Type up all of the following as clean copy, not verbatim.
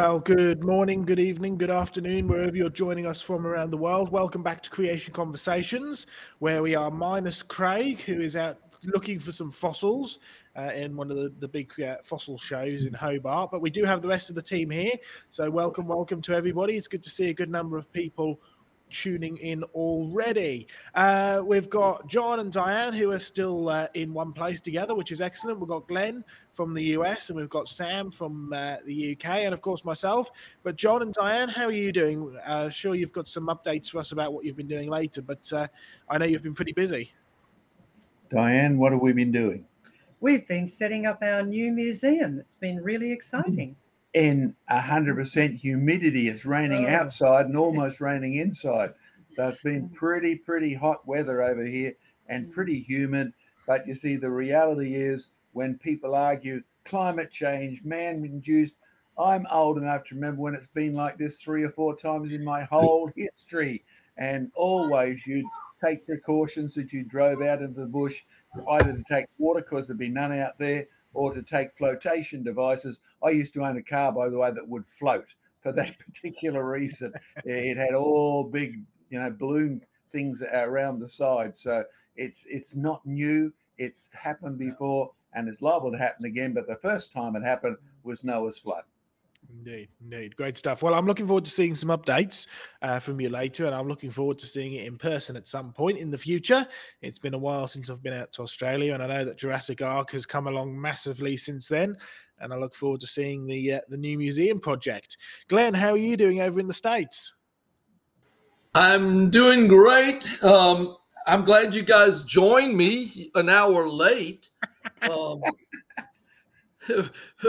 Well, good morning, good evening, good afternoon, wherever you're joining us from around the world. Welcome back to Creation Conversations, where we are minus Craig, who is out looking for some fossils in one of the big fossil shows in Hobart. But we do have the rest of the team here, so welcome to everybody. It's good to see a good number of people tuning in already. We've got John and Diane, who are still in one place together, which is excellent. We've got Glenn from the US, and we've got Sam from the UK, and of course myself. But John and Diane, how are you doing? Sure, you've got some updates for us about what you've been doing later, but I know you've been pretty busy. Diane, what have we been doing? We've been setting up our new museum. It's been really exciting. In 100% humidity. It's raining outside and almost raining inside. So it's been pretty hot weather over here and pretty humid. But you see, the reality is when people argue climate change, man-induced, I'm old enough to remember when it's been like this 3 or 4 times in my whole history. And always you'd take precautions that you drove out into the bush, either to take water because there'd be none out there, or to take flotation devices. I used to own a car, by the way, that would float for that particular reason. It had all big, balloon things around the side. So it's not new. It's happened before, and it's liable to happen again. But the first time it happened was Noah's flood. Indeed. Great stuff. Well, I'm looking forward to seeing some updates from you later, and I'm looking forward to seeing it in person at some point in the future. It's been a while since I've been out to Australia, and I know that Jurassic Ark has come along massively since then, and I look forward to seeing the new museum project. Glenn, how are you doing over in the States? I'm doing great. I'm glad you guys joined me an hour late. Those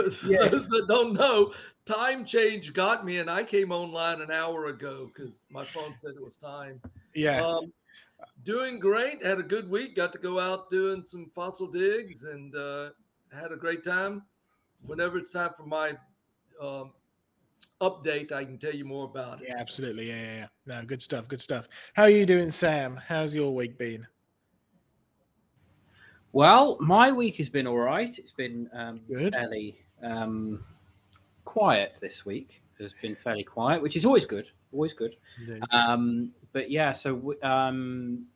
that don't know, time change got me, and I came online an hour ago because my phone said it was time. Yeah. Doing great. Had a good week. Got to go out doing some fossil digs and had a great time. Whenever it's time for my update, I can tell you more about it. Yeah, absolutely. Yeah. No, good stuff. How are you doing, Sam? How's your week been? Well, my week has been all right. It's been fairly quiet this week. It's been fairly quiet, which is always good. But yeah, so I'm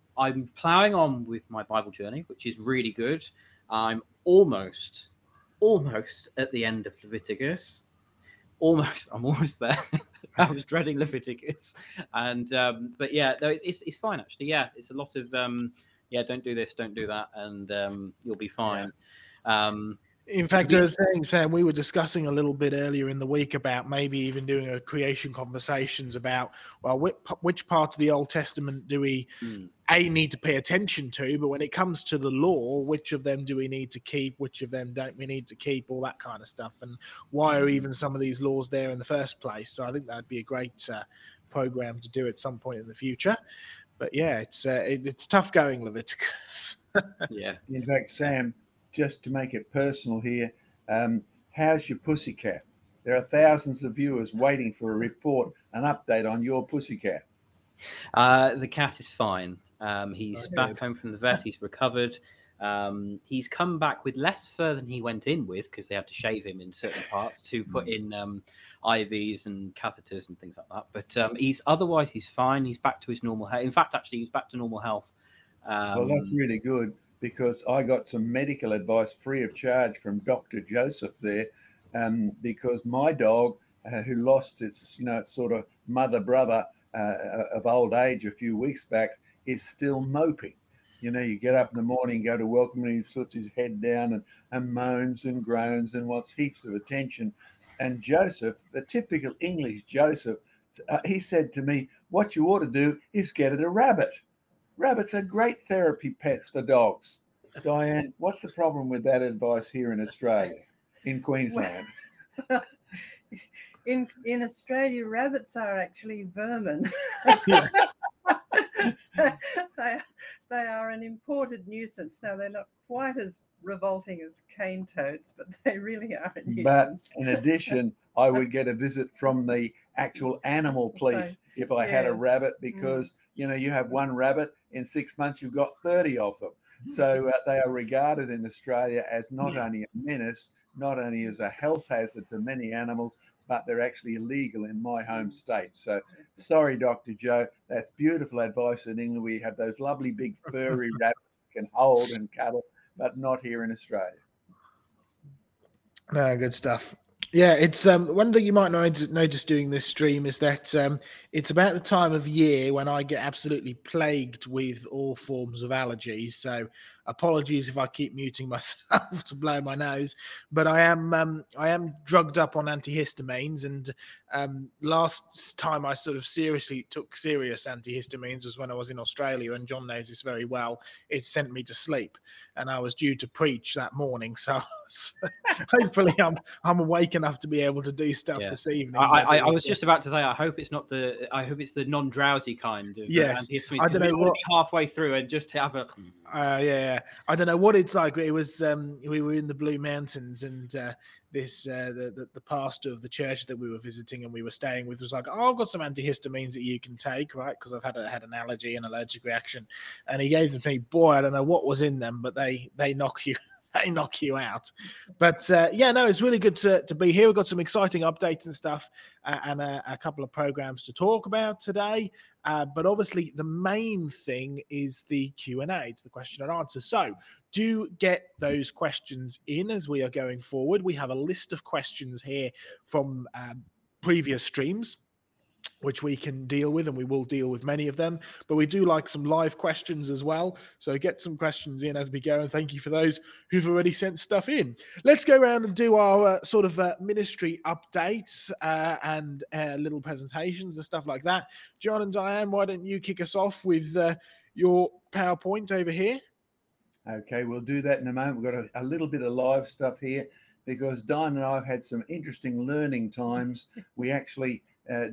plowing on with my Bible journey, which is really good. I'm almost at the end of Leviticus. I'm almost there. I was dreading Leviticus, and but yeah, no, it's fine actually. Yeah, it's a lot of don't do this, don't do that, and you'll be fine. Yeah. In fact, I was saying, Sam, we were discussing a little bit earlier in the week about maybe even doing a creation conversations about, well, which part of the Old Testament do we need to pay attention to, but when it comes to the law, which of them do we need to keep, which of them don't we need to keep, all that kind of stuff, and why are even some of these laws there in the first place? So I think that'd be a great program to do at some point in the future. But yeah, it's tough going, Leviticus. Yeah. In fact, Sam, just to make it personal here, how's your pussycat? There are thousands of viewers waiting for a report, an update on your pussycat. The cat is fine. He's back home from the vet. He's recovered. He's come back with less fur than he went in with because they had to shave him in certain parts to put in IVs and catheters and things like that. But he's fine. He's back to his normal health. In fact, actually, he's back to normal health. Well, that's really good because I got some medical advice free of charge from Dr. Joseph there because my dog, who lost its sort of mother-brother of old age a few weeks back, is still moping. You get up in the morning, go to welcome him, he puts his head down and moans and groans and wants heaps of attention. And Joseph, the typical English Joseph, he said to me, what you ought to do is get it a rabbit. Rabbits are great therapy pets for dogs. Diane, what's the problem with that advice here in Australia, in Queensland? Well, in Australia, rabbits are actually vermin. Yeah. They are an imported nuisance. Now, they're not quite as revolting as cane toads, but they really are a nuisance. But in addition, I would get a visit from the actual animal police if I had a rabbit because, you have one rabbit, in 6 months you've got 30 of them. So they are regarded in Australia as not only a menace, not only as a health hazard to many animals, but they're actually illegal in my home state. So sorry, Dr. Joe, that's beautiful advice in England. We have those lovely big furry rabbits you can hold and cuddle, but not here in Australia. No, good stuff. Yeah, it's one thing you might notice doing this stream is that it's about the time of year when I get absolutely plagued with all forms of allergies. So apologies if I keep muting myself to blow my nose, but I am drugged up on antihistamines. And last time I sort of seriously took serious antihistamines was when I was in Australia, and John knows this very well. It sent me to sleep, and I was due to preach that morning, so. Hopefully I'm awake enough to be able to do stuff this evening. I was just about to say I hope it's the non-drowsy kind of antihistamines. I don't know what halfway through and just have a I don't know what it's like. It was we were in the Blue Mountains, and the pastor of the church that we were visiting and we were staying with was like, oh, I've got some antihistamines that you can take, right? Because I've had an allergy and allergic reaction, and he gave them to me. Boy, I don't know what was in them, but they knock you. They knock you out. But it's really good to be here. We've got some exciting updates and stuff and a couple of programs to talk about today. But obviously the main thing is the Q&A. It's the question and answer. So do get those questions in as we are going forward. We have a list of questions here from previous streams, which we can deal with, and we will deal with many of them. But we do like some live questions as well. So get some questions in as we go. And thank you for those who've already sent stuff in. Let's go around and do our ministry updates and little presentations and stuff like that. John and Diane, why don't you kick us off with your PowerPoint over here? Okay, we'll do that in a moment. We've got a little bit of live stuff here because Diane and I have had some interesting learning times. We actually...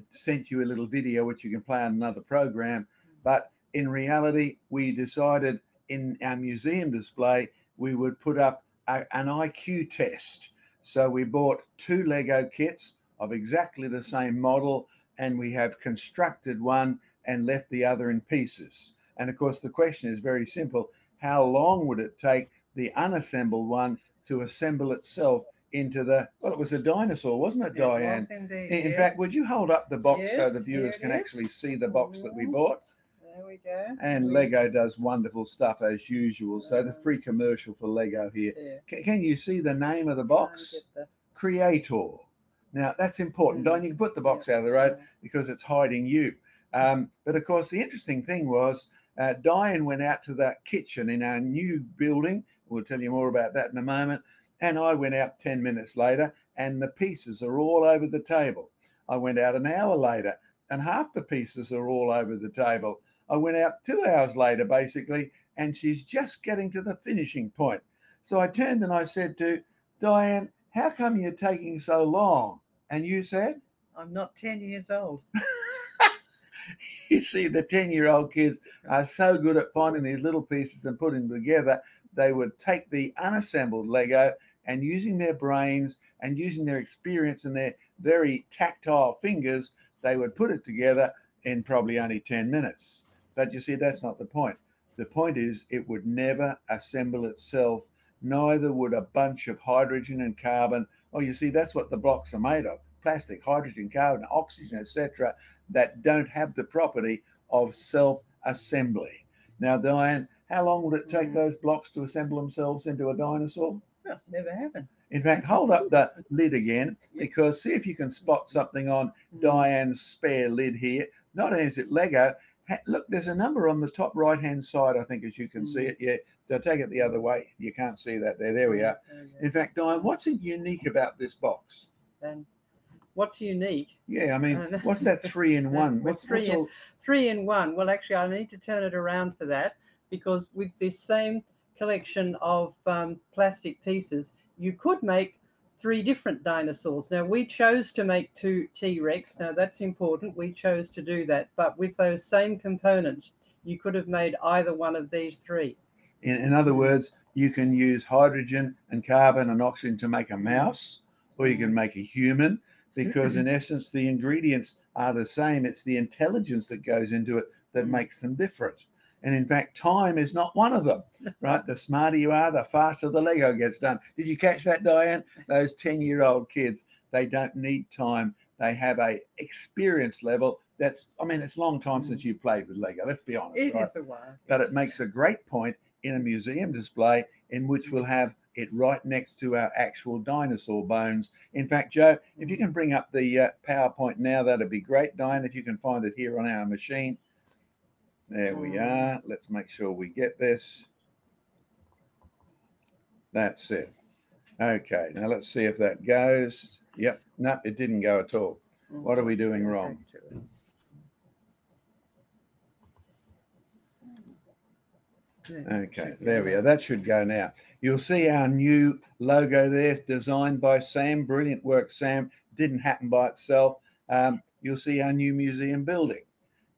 sent you a little video which you can play on another program, but in reality we decided in our museum display we would put up an IQ test. So we bought 2 Lego kits of exactly the same model, and we have constructed one and left the other in pieces. And of course the question is very simple: how long would it take the unassembled one to assemble itself into the, well, it was a dinosaur, wasn't it, Diane? It was indeed, in fact, would you hold up the box so the viewers can actually see the box that we bought? There we go. And Lego does wonderful stuff as usual. So the free commercial for Lego here. Yeah. Can you see the name of the box? Creator. Now, that's important. Diane, you can put the box out of the road because it's hiding you. But, of course, the interesting thing was Diane went out to that kitchen in our new building. We'll tell you more about that in a moment. And I went out 10 minutes later, and the pieces are all over the table. I went out an hour later, and half the pieces are all over the table. I went out 2 hours later, basically, and she's just getting to the finishing point. So I turned and I said to Diane, how come you're taking so long? And you said? I'm not 10 years old. You see, the 10-year-old kids are so good at finding these little pieces and putting them together. They would take the unassembled Lego and, using their brains and using their experience and their very tactile fingers, they would put it together in probably only 10 minutes. But you see, that's not the point. The point is it would never assemble itself, neither would a bunch of hydrogen and carbon. Oh, you see, that's what the blocks are made of: plastic, hydrogen, carbon, oxygen, etc., that don't have the property of self-assembly. Now, Diane, how long would it take those blocks to assemble themselves into a dinosaur? No, never happened. In fact, hold up the lid again, because see if you can spot something on Diane's spare lid here. Not only is it Lego, look, there's a number on the top right-hand side, I think, as you can see it. Yeah, so take it the other way. You can't see that there. There we are. In fact, Diane, what's unique about this box? What's unique? Yeah, I mean, what's that 3-in-1? What's three in one? Well, actually, I need to turn it around for that, because with this same collection of plastic pieces, you could make 3 different dinosaurs. Now, we chose to make 2 T-Rex. Now, that's important. We chose to do that. But with those same components, you could have made either one of these 3. In other words, you can use hydrogen and carbon and oxygen to make a mouse, or you can make a human, because in essence, the ingredients are the same. It's the intelligence that goes into it that makes them different. And in fact, time is not one of them, right? The smarter you are, the faster the Lego gets done. Did you catch that, Diane? Those 10-year-old kids, They don't need time. They have a experience level that's, I mean, it's a long time since you played with Lego. Let's be honest. It is a while. But it makes a great point in a museum display in which we'll have it right next to our actual dinosaur bones. In fact, Joe, if you can bring up the PowerPoint now, that'd be great. Diane, if you can find it here on our machine. There we are. Let's make sure we get this. That's it. Okay, now let's see if that goes. Yep, no, it didn't go at all. What are we doing wrong? Okay, there we are. That should go now. You'll see our new logo there, designed by Sam. Brilliant work, Sam. Didn't happen by itself. You'll see our new museum building.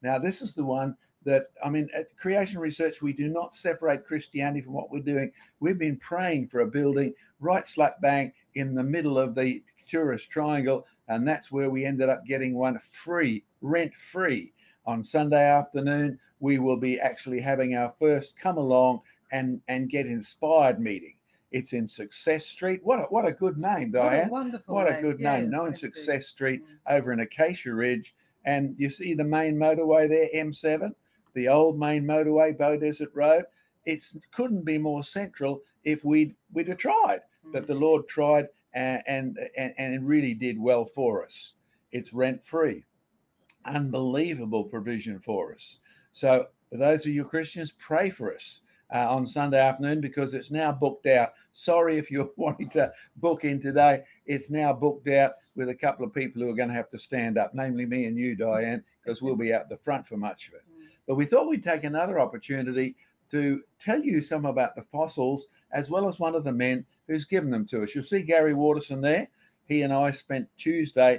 Now, this is the one that, I mean, at Creation Research, we do not separate Christianity from what we're doing. We've been praying for a building right slap bang in the middle of the tourist triangle, and that's where we ended up getting one free, rent-free. On Sunday afternoon, we will be actually having our first come along and get inspired meeting. It's in Success Street. What a good name, Diane. What a wonderful name. Known Success Street over in Acacia Ridge. And you see the main motorway there, M7, the old main motorway, Bow Desert Road. It couldn't be more central if we'd have tried. But the Lord tried and it really did well for us. It's rent-free. Unbelievable provision for us. So for those of you Christians, pray for us on Sunday afternoon, because it's now booked out. Sorry if you're wanting to book in today. It's now booked out with a couple of people who are going to have to stand up, namely me and you, Diane, because we'll be out the front for much of it. But we thought we'd take another opportunity to tell you some about the fossils, as well as one of the men who's given them to us. You'll see Gary Waterson there. He and I spent Tuesday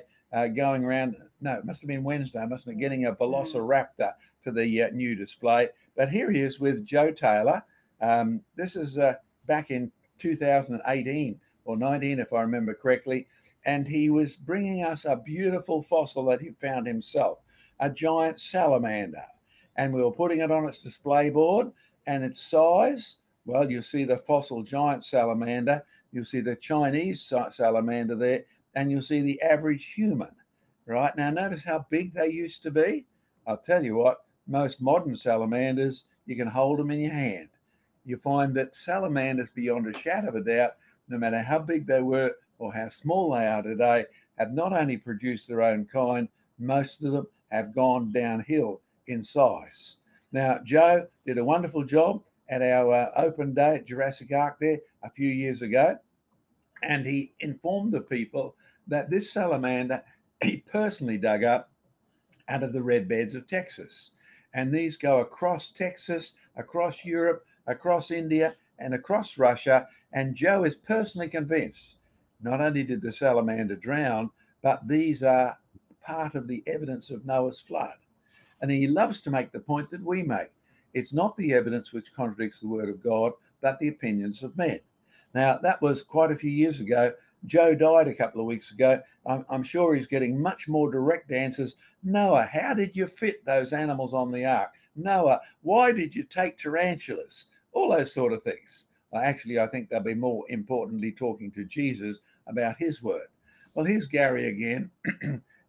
going around, no, it must have been Wednesday, mustn't it, getting a Velociraptor for the new display. But here he is with Joe Taylor. This is back in 2018 or 19, if I remember correctly. And he was bringing us a beautiful fossil that he found himself, a giant salamander. And we were putting it on its display board, and its size, well, you'll see the fossil giant salamander. You'll see the Chinese salamander there. And you'll see the average human, right? Now, notice how big they used to be. I'll tell you what, most modern salamanders, you can hold them in your hand. You find that salamanders, beyond a shadow of a doubt, no matter how big they were or how small they are today, have not only produced their own kind, most of them have gone downhill in size. Now, Joe did a wonderful job at our open day at Jurassic Ark there a few years ago, and he informed the people that this salamander he personally dug up out of the red beds of Texas. And these go across Texas, across Europe, across India, and across Russia. And Joe is personally convinced not only did the salamander drown, but these are part of the evidence of Noah's flood. And he loves to make the point that we make. It's not the evidence which contradicts the word of God, but the opinions of men. Now, that was quite a few years ago. Joe died a couple of weeks ago. I'm sure he's getting much more direct answers. Noah, how did you fit those animals on the ark? Noah, why did you take tarantulas? All those sort of things. Well, actually, I think they'll be more importantly talking to Jesus about his word. Well, here's Gary again.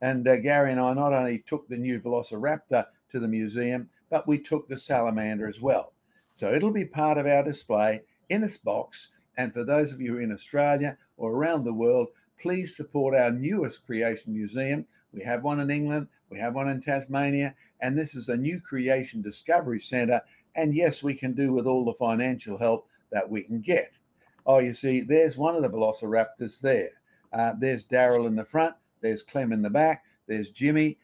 And Gary and I not only took the new Velociraptor to the museum, but we took the salamander as well. So it'll be part of our display in its box. And for those of you who are in Australia or around the world, please support our newest creation museum. We have one in England. We have one in Tasmania. And this is a new creation discovery centre. And yes, we can do with all the financial help that we can get. Oh, you see, there's one of the Velociraptors there. There's Daryl in the front. There's Clem in the back. There's Jimmy.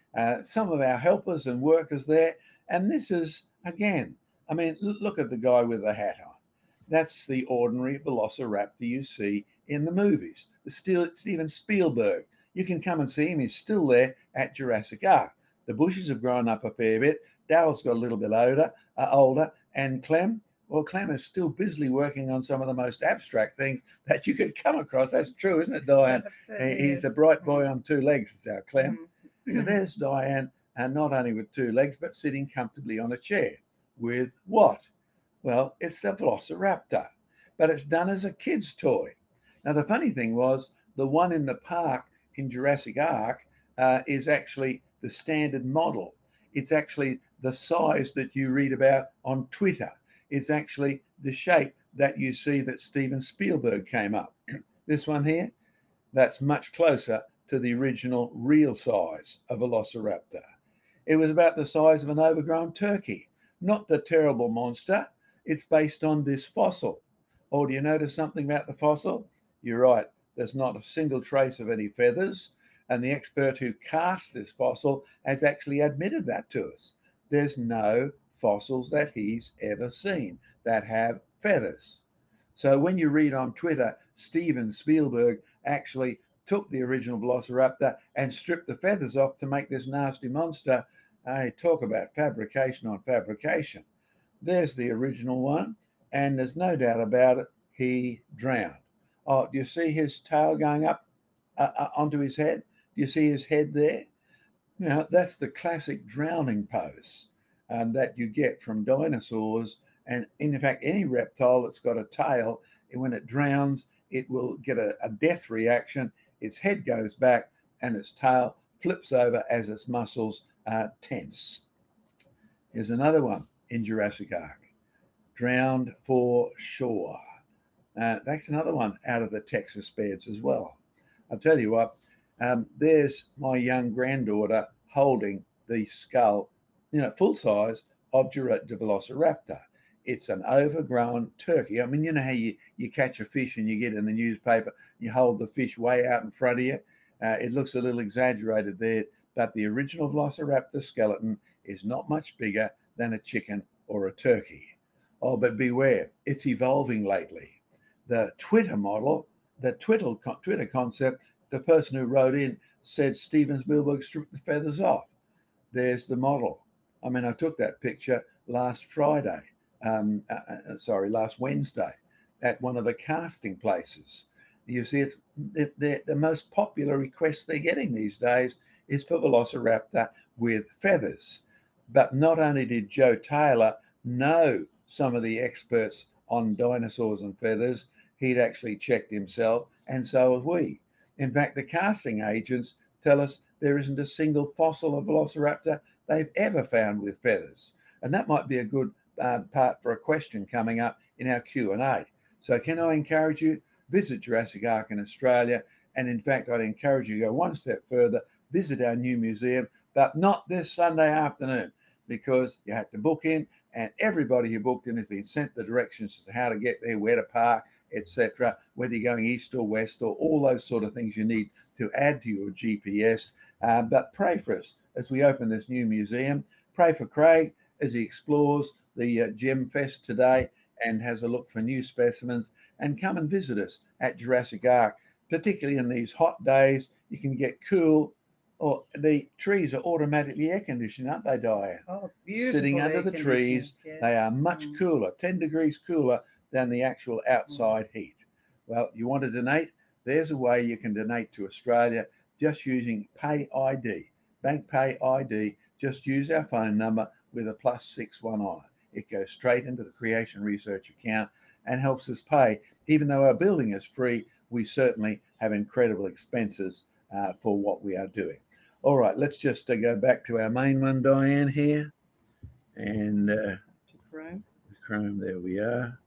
Some of our helpers and workers there. And this is, again, I mean, look at the guy with the hat on. That's the ordinary Velociraptor you see in the movies. Steven Spielberg. You can come and see him. He's still there at Jurassic Ark. The bushes have grown up a fair bit. Daryl's got a little bit older. And Clem, well, Clem is still busily working on some of the most abstract things that you could come across. That's true, isn't it, Diane? He's a bright boy on two legs, is our Clem. So there's Diane, and not only with two legs, but sitting comfortably on a chair. With what? Well, it's a Velociraptor, but it's done as a kid's toy. Now, the funny thing was the one in the park in Jurassic Ark is actually the standard model. It's actually the size that you read about on Twitter. It's actually the shape that you see that Steven Spielberg came up. This one here, that's much closer to the original real size of Velociraptor. It was about the size of an overgrown turkey, not the terrible monster. It's based on this fossil. Oh, do you notice something about the fossil? You're right. There's not a single trace of any feathers. And the expert who cast this fossil has actually admitted that to us. There's no fossils that he's ever seen that have feathers. So when you read on Twitter, Steven Spielberg actually took the original Velociraptor and stripped the feathers off to make this nasty monster. Hey, talk about fabrication on fabrication. There's the original one, and there's no doubt about it, he drowned. Oh, do you see his tail going up onto his head? Do you see his head there? You know, that's the classic drowning pose that you get from dinosaurs. And in fact, any reptile that's got a tail, when it drowns, it will get a death reaction. Its head goes back and its tail flips over as its muscles tense. Here's another one in Jurassic Ark. Drowned for sure. That's another one out of the Texas beds as well. I'll tell you what, there's my young granddaughter holding the skull, you know, full size of the Velociraptor. It's an overgrown turkey. I mean, you know how you catch a fish and you get in the newspaper, you hold the fish way out in front of you. It looks a little exaggerated there, but the original Velociraptor skeleton is not much bigger than a chicken or a turkey. Oh, but beware, it's evolving lately. The Twitter model, the Twitter concept, the person who wrote in said Steven Spielberg stripped the feathers off. There's the model. I mean, I took that picture last Wednesday at one of the casting places. You see, it's the most popular request they're getting these days is for Velociraptor with feathers. But not only did Joe Taylor know some of the experts on dinosaurs and feathers, he'd actually checked himself, and so have we. In fact, the casting agents tell us there isn't a single fossil of Velociraptor they've ever found with feathers. And that might be a good part for a question coming up in our Q&A. So can I encourage you, visit Jurassic Ark in Australia, and in fact, I'd encourage you to go one step further, visit our new museum, but not this Sunday afternoon, because you had to book in, and everybody who booked in has been sent the directions to how to get there, where to park, etc., whether you're going east or west, or all those sort of things you need to add to your GPS. But pray for us as we open this new museum. Pray for Craig as he explores the Gem Fest today and has a look for new specimens, and come and visit us at Jurassic Ark. Particularly in these hot days, you can get cool, or the trees are automatically air conditioned, aren't they, Diane? Oh, beautiful. Sitting under the trees, yes. They are much cooler, 10 degrees cooler than the actual outside heat. Well, you want to donate? There's a way you can donate to Australia just using PayID, Bank PayID. Just use our phone number with a +61 on it. It goes straight into the Creation Research account and helps us pay. Even though our building is free, we certainly have incredible expenses for what we are doing. All right, let's just go back to our main one, Diane, here. And Chrome, there we are.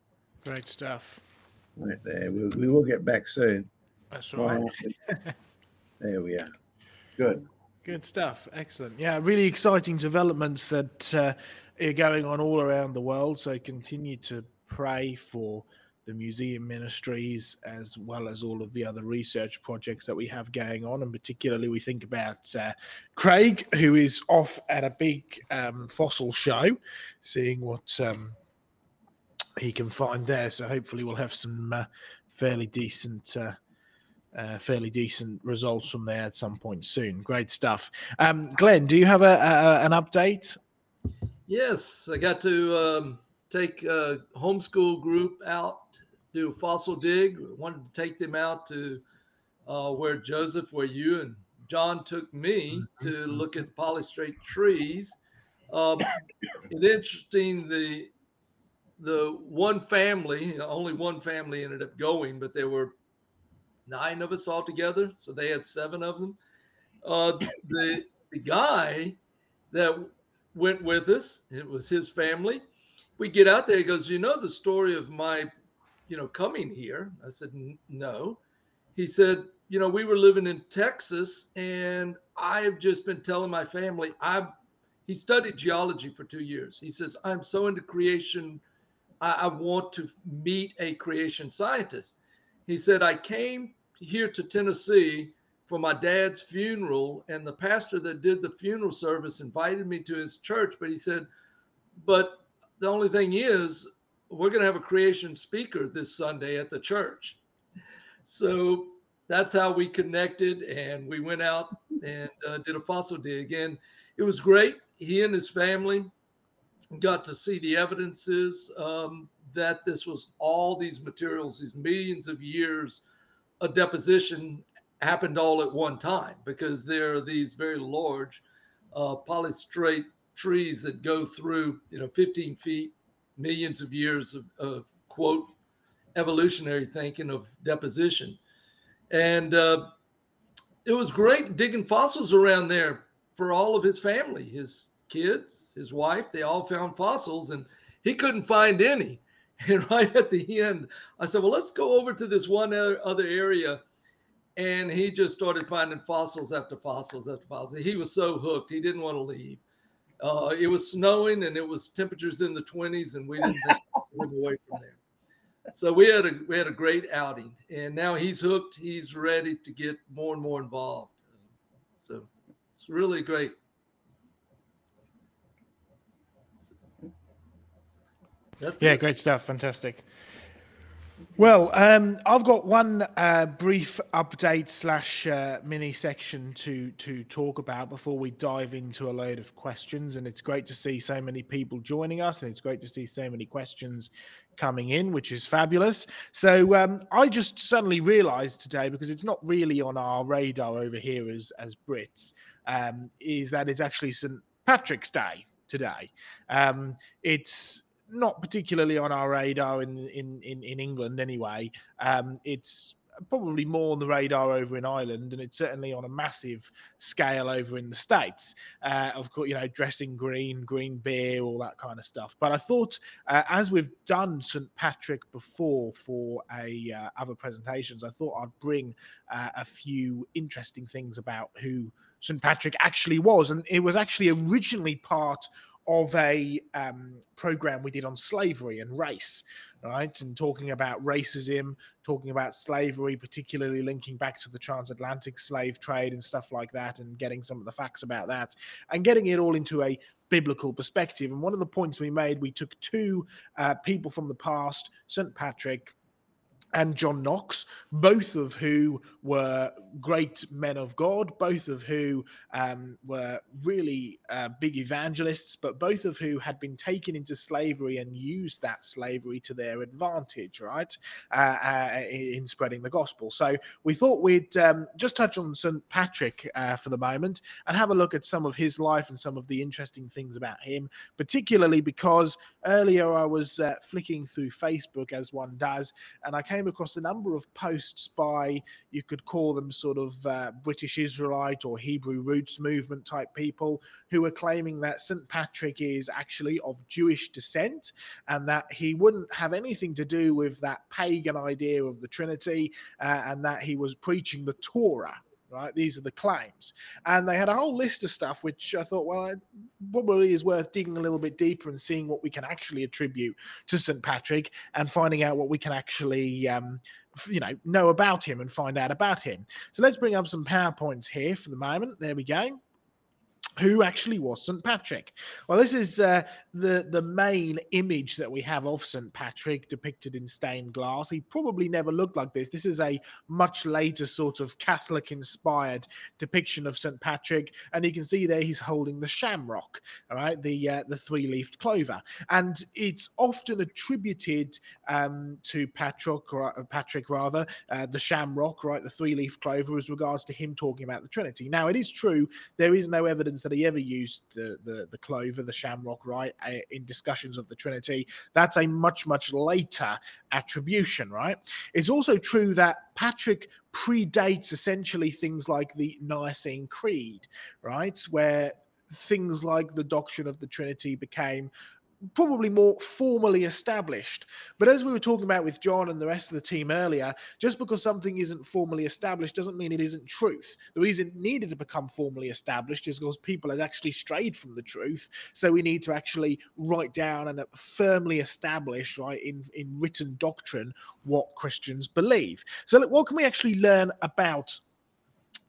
Great stuff. Right there. We will get back soon. That's right. There we are. Good. Good stuff. Excellent. Yeah, really exciting developments that are going on all around the world. So continue to pray for the museum ministries as well as all of the other research projects that we have going on. And particularly we think about Craig, who is off at a big fossil show, seeing what he can find there. So hopefully we'll have some fairly decent results from there at some point soon. Great stuff. Glenn, do you have an update? Yes, I got to take a homeschool group out, do a fossil dig. Wanted to take them out to where Joseph, where you and John took me to look at the polystrate trees. It's interesting, the one family, only one family ended up going, but there were 9 of us all together, so they had 7 of them. The guy that went with us, it was his family. We get out there, he goes, you know the story of my, coming here? I said, no. He said, we were living in Texas, and I've just been telling my family, he studied geology for 2 years. He says, I'm so into creation, I want to meet a creation scientist. He said, I came here to Tennessee for my dad's funeral, and the pastor that did the funeral service invited me to his church, but he said, but the only thing is, we're going to have a creation speaker this Sunday at the church. So that's how we connected, and we went out and did a fossil dig, and it was great. He and his family got to see the evidences that this was all these materials, these millions of years of deposition happened all at one time, because there are these very large polystrate trees that go through, 15 feet, millions of years of quote, evolutionary thinking of deposition. And it was great digging fossils around there for all of his family, his kids, his wife. They all found fossils, and he couldn't find any. And right at the end, I said, well, let's go over to this one other area. And he just started finding fossils after fossils after fossils. He was so hooked. He didn't want to leave. It was snowing, and it was temperatures in the 20s, and we didn't move away from there. So we had a great outing. And now he's hooked. He's ready to get more and more involved. So it's really great. That's it. Great stuff. Fantastic. Well, I've got one brief update / mini section to talk about before we dive into a load of questions. And it's great to see so many people joining us, and it's great to see so many questions coming in, which is fabulous. So I just suddenly realized today, because it's not really on our radar over here as Brits, is that it's actually St. Patrick's Day today. It's not particularly on our radar in England anyway. It's probably more on the radar over in Ireland, and it's certainly on a massive scale over in the States. Of course, dressing green beer, all that kind of stuff. But I thought, as we've done St. Patrick before for other presentations, I thought I'd bring a few interesting things about who St. Patrick actually was. And it was actually originally part of a program we did on slavery and race, right? And talking about racism, talking about slavery, particularly linking back to the transatlantic slave trade and stuff like that, and getting some of the facts about that, and getting it all into a biblical perspective. And one of the points we made, we took two people from the past, St. Patrick and John Knox, both of who were great men of God, both of who were really big evangelists, but both of who had been taken into slavery and used that slavery to their advantage, right, in spreading the gospel. So we thought we'd just touch on St. Patrick for the moment and have a look at some of his life and some of the interesting things about him, particularly because earlier I was flicking through Facebook, as one does, and I came across a number of posts by, you could call them sort of British Israelite or Hebrew roots movement type people, who were claiming that St. Patrick is actually of Jewish descent, and that he wouldn't have anything to do with that pagan idea of the Trinity, and that he was preaching the Torah. Right? These are the claims. And they had a whole list of stuff, which I thought, well, it probably is worth digging a little bit deeper and seeing what we can actually attribute to St. Patrick, and finding out what we can actually know about him and find out about him. So let's bring up some PowerPoints here for the moment. There we go. Who actually was St. Patrick? Well, this is the main image that we have of St. Patrick, depicted in stained glass. He probably never looked like this. This is a much later sort of Catholic-inspired depiction of St. Patrick. And you can see there he's holding the shamrock, all right, the three-leafed clover. And it's often attributed to Patrick, the shamrock, right, the three-leaf clover, as regards to him talking about the Trinity. Now, it is true there is no evidence that he ever used the clover, the shamrock, right, in discussions of the Trinity. That's a much, much later attribution, right? It's also true that Patrick predates essentially things like the Nicene Creed, right, where things like the doctrine of the Trinity became probably more formally established. But as we were talking about with John and the rest of the team earlier, just because something isn't formally established doesn't mean it isn't truth. The reason it needed to become formally established is because people had actually strayed from the truth. So we need to actually write down and firmly establish, right, in written doctrine what Christians believe. So look, what can we actually learn about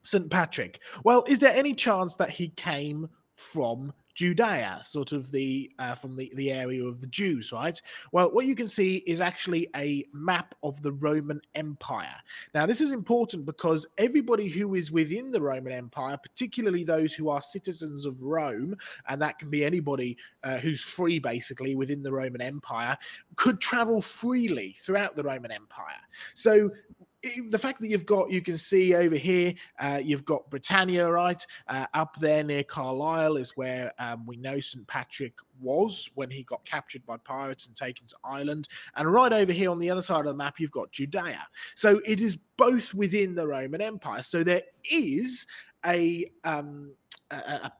St. Patrick? Well, is there any chance that he came from Judea, sort of from the area of the Jews, right? Well, what you can see is actually a map of the Roman Empire. Now, this is important because everybody who is within the Roman Empire, particularly those who are citizens of Rome, and that can be anybody who's free, basically, within the Roman Empire, could travel freely throughout the Roman Empire. So the fact that you can see over here, you've got Britannia, right? Up there near Carlisle is where we know St. Patrick was when he got captured by pirates and taken to Ireland. And right over here on the other side of the map, you've got Judea. So it is both within the Roman Empire. So there is a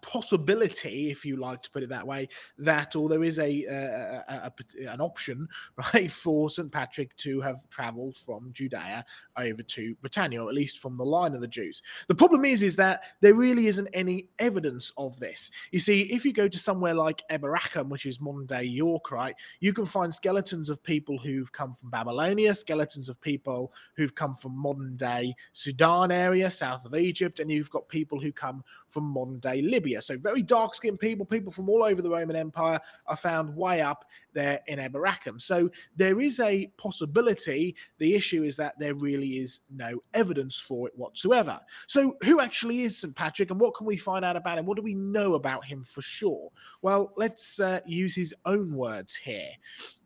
possibility, if you like to put it that way, that, or there is an option, right, for St. Patrick to have travelled from Judea over to Britannia, or at least from the line of the Jews. The problem is that there really isn't any evidence of this. You see, if you go to somewhere like Eberacum, which is modern-day York, right, you can find skeletons of people who've come from Babylonia, skeletons of people who've come from modern-day Sudan area, south of Egypt, and you've got people who come from modern-day Libya. So very dark-skinned people from all over the Roman Empire are found way up there in Eberacum. So there is a possibility. The issue is that there really is no evidence for it whatsoever. So who actually is St. Patrick, and what can we find out about him? What do we know about him for sure? Well, let's use his own words here.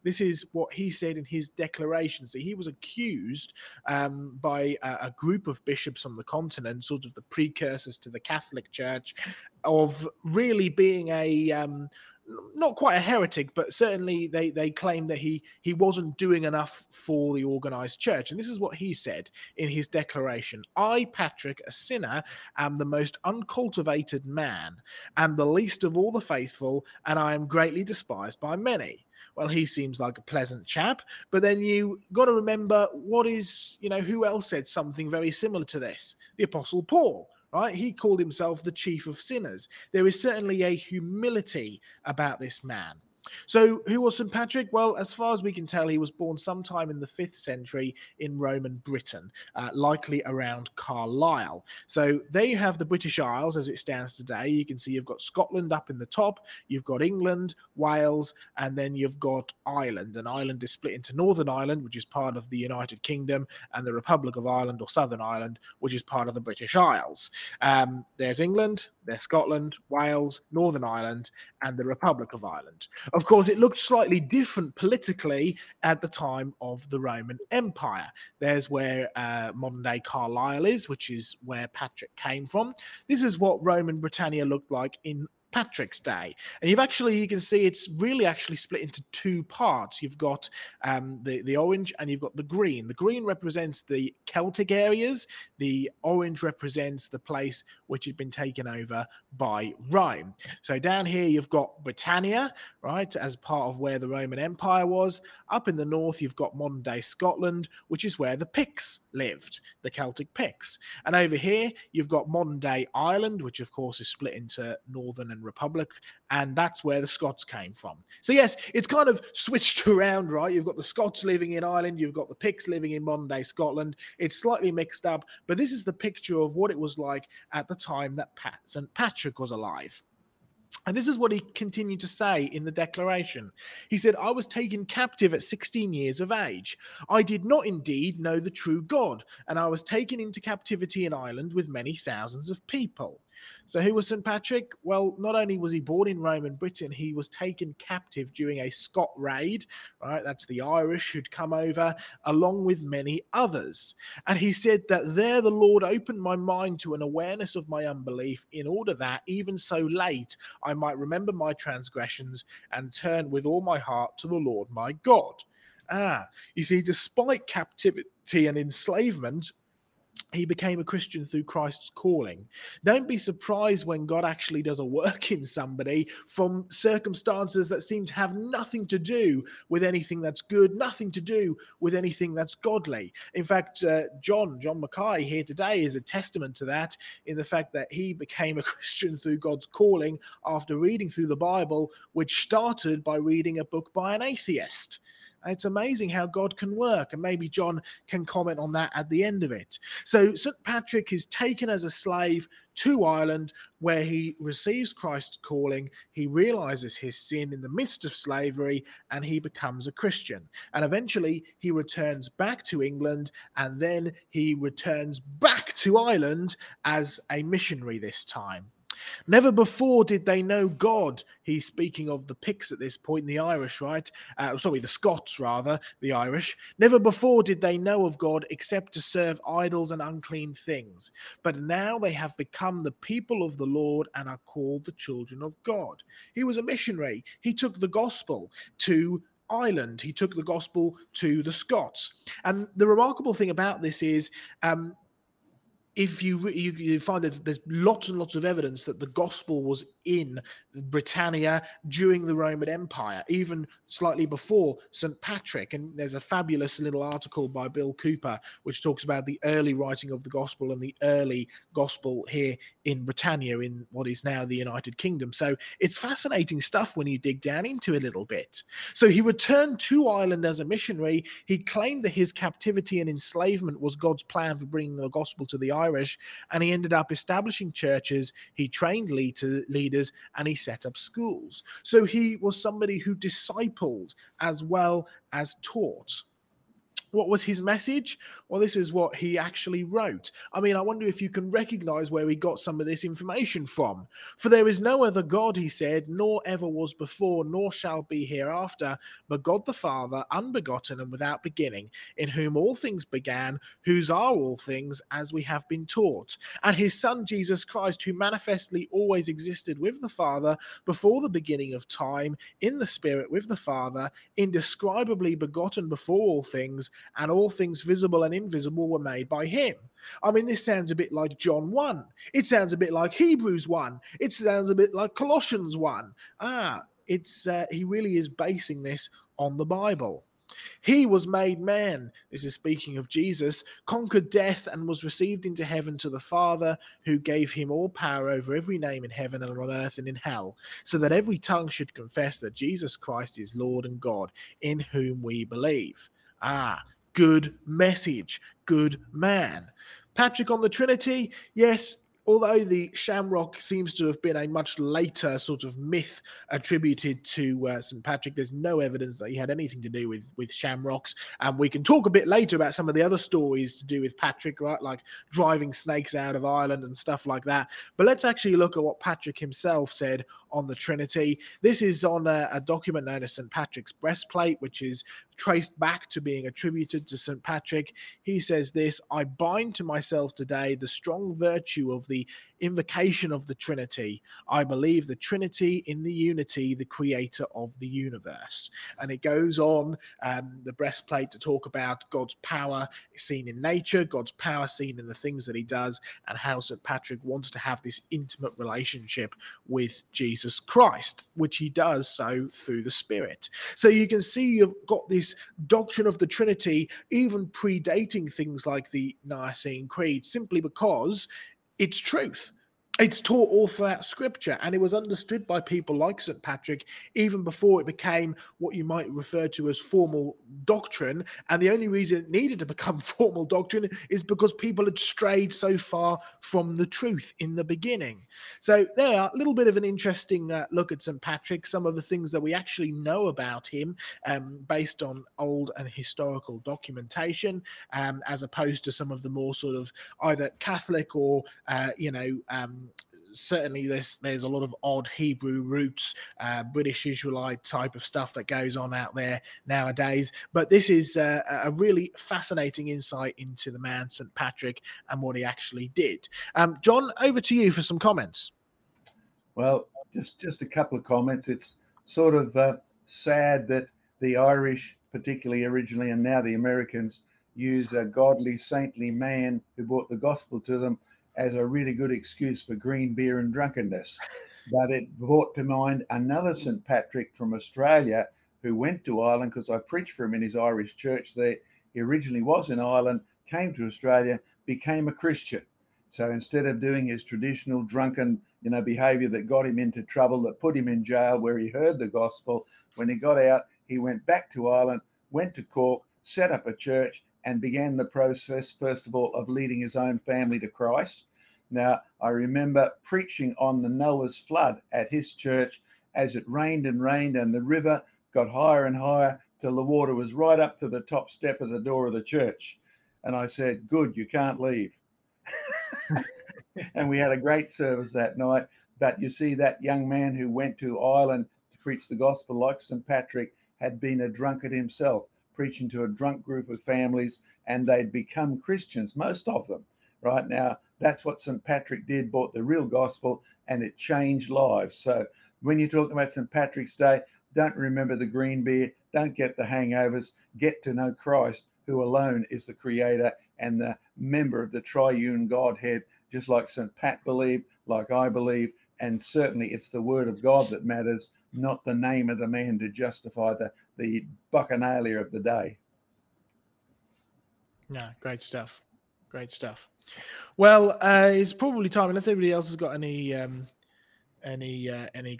This is what he said in his declaration. So he was accused by a group of bishops on the continent, sort of the precursors to the Catholic Church, of really being a not quite a heretic, but certainly they claimed that he wasn't doing enough for the organized church. And this is what he said in his declaration: "I, Patrick, a sinner, am the most uncultivated man, and the least of all the faithful, and I am greatly despised by many." Well, he seems like a pleasant chap, but then you got to remember who else said something very similar to this? The Apostle Paul, right? He called himself the chief of sinners. There is certainly a humility about this man. So who was St. Patrick? Well, as far as we can tell, he was born sometime in the 5th century in Roman Britain, likely around Carlisle. So there you have the British Isles as it stands today. You can see you've got Scotland up in the top, you've got England, Wales, and then you've got Ireland. And Ireland is split into Northern Ireland, which is part of the United Kingdom, and the Republic of Ireland, or Southern Ireland, which is part of the British Isles. There's England, there's Scotland, Wales, Northern Ireland, and the Republic of Ireland. Of course, it looked slightly different politically at the time of the Roman Empire. There's where modern-day Carlisle is, which is where Patrick came from. This is what Roman Britannia looked like in Patrick's day. And you can see it's really actually split into two parts. You've got the orange and you've got the green. The green represents the Celtic areas. The orange represents the place which had been taken over by Rome. So down here you've got Britannia, right, as part of where the Roman Empire was. Up in the north you've got modern-day Scotland, which is where the Picts lived, the Celtic Picts. And over here you've got modern-day Ireland, which of course is split into northern and Republic, and that's where the Scots came from. So yes, it's kind of switched around, right? You've got the Scots living in Ireland, you've got the Picts living in modern-day Scotland. It's slightly mixed up, but this is the picture of what it was like at the time that St. Patrick was alive. And this is what he continued to say in the declaration. He said, "I was taken captive at 16 years of age. I did not indeed know the true God, and I was taken into captivity in Ireland with many thousands of people. So who was St. Patrick? Well, not only was he born in Rome and Britain, he was taken captive during a Scot raid, right? That's the Irish who'd come over, along with many others. And he said that there the Lord opened my mind to an awareness of my unbelief, in order that, even so late, I might remember my transgressions and turn with all my heart to the Lord my God. You see, despite captivity and enslavement, he became a Christian through Christ's calling. Don't be surprised when God actually does a work in somebody from circumstances that seem to have nothing to do with anything that's good, nothing to do with anything that's godly. In fact, John Mackay here today is a testament to that, in the fact that he became a Christian through God's calling after reading through the Bible, which started by reading a book by an atheist. It's amazing how God can work, and maybe John can comment on that at the end of it. So St. Patrick is taken as a slave to Ireland, where he receives Christ's calling, he realizes his sin in the midst of slavery, and he becomes a Christian. And eventually he returns back to England, and then he returns back to Ireland as a missionary this time. Never before did they know God. He's speaking of the Picts at this point, the Irish, right? The Scots, rather, the Irish. Never before did they know of God except to serve idols and unclean things. But now they have become the people of the Lord and are called the children of God. He was a missionary. He took the gospel to Ireland. He took the gospel to the Scots. And the remarkable thing about this is, if you find that there's lots and lots of evidence that the gospel was in Britannia during the Roman Empire, even slightly before St. Patrick. And there's a fabulous little article by Bill Cooper, which talks about the early writing of the gospel and the early gospel here in Britannia, in what is now the United Kingdom. So it's fascinating stuff when you dig down into it a little bit. So he returned to Ireland as a missionary. He claimed that his captivity and enslavement was God's plan for bringing the gospel to the Irish, and he ended up establishing churches, he trained leaders, and he set up schools. So he was somebody who discipled as well as taught. What was his message? Well, this is what he actually wrote. I mean, I wonder if you can recognize where he got some of this information from. For there is no other God, he said, nor ever was before, nor shall be hereafter, but God the Father, unbegotten and without beginning, in whom all things began, whose are all things, as we have been taught. And his Son, Jesus Christ, who manifestly always existed with the Father before the beginning of time, in the Spirit with the Father, indescribably begotten before all things, and all things visible and invisible were made by him. I mean, this sounds a bit like John 1. It sounds a bit like Hebrews 1. It sounds a bit like Colossians 1. He really is basing this on the Bible. He was made man, this is speaking of Jesus, conquered death and was received into heaven to the Father, who gave him all power over every name in heaven and on earth and in hell, so that every tongue should confess that Jesus Christ is Lord and God, in whom we believe. Good message, good man. Patrick on the Trinity, yes, although the shamrock seems to have been a much later sort of myth attributed to St. Patrick, there's no evidence that he had anything to do with shamrocks. And we can talk a bit later about some of the other stories to do with Patrick, right? Like driving snakes out of Ireland and stuff like that. But let's actually look at what Patrick himself said on the Trinity. This is on a document known as St. Patrick's Breastplate, which is traced back to being attributed to St. Patrick. He says this: I bind to myself today the strong virtue of the invocation of the Trinity. I believe the Trinity in the unity, the creator of the universe. And it goes on, the breastplate, to talk about God's power seen in nature, God's power seen in the things that he does, and how St. Patrick wants to have this intimate relationship with Jesus Christ, which he does so through the Spirit. So you can see you've got this doctrine of the Trinity even predating things like the Nicene Creed, simply because it's truth. It's taught all throughout Scripture, and it was understood by people like St. Patrick even before it became what you might refer to as formal doctrine. And the only reason it needed to become formal doctrine is because people had strayed so far from the truth in the beginning. So there are a little bit of an interesting look at St. Patrick, some of the things that we actually know about him based on old and historical documentation, as opposed to some of the more sort of either Catholic or certainly there's a lot of odd Hebrew roots, British Israelite type of stuff that goes on out there nowadays. But this is a really fascinating insight into the man, St. Patrick, and what he actually did. John, over to you for some comments. Well, just a couple of comments. It's sort of sad that the Irish, particularly originally, and now the Americans, use a godly, saintly man who brought the gospel to them as a really good excuse for green beer and drunkenness. But it brought to mind another St. Patrick from Australia who went to Ireland, because I preached for him in his Irish church there. He originally was in Ireland, came to Australia, became a Christian. So instead of doing his traditional drunken, behavior that got him into trouble, that put him in jail, where he heard the gospel, when he got out, he went back to Ireland, went to Cork, set up a church, and began the process, first of all, of leading his own family to Christ. Now, I remember preaching on the Noah's flood at his church as it rained and rained and the river got higher and higher till the water was right up to the top step of the door of the church. And I said, good, you can't leave. And we had a great service that night. But you see, that young man who went to Ireland to preach the gospel, like St. Patrick, had been a drunkard himself, preaching to a drunk group of families, and they'd become Christians, most of them. Right now, that's what St. Patrick did, brought the real gospel, and it changed lives. So when you're talking about St. Patrick's Day, don't remember the green beer, don't get the hangovers, get to know Christ, who alone is the creator and the member of the triune Godhead, just like St. Pat believed, like I believe, and certainly it's the word of God that matters, not the name of the man to justify the buccaneer of the day. No, great stuff. Great stuff. Well, it's probably time, unless everybody else has got any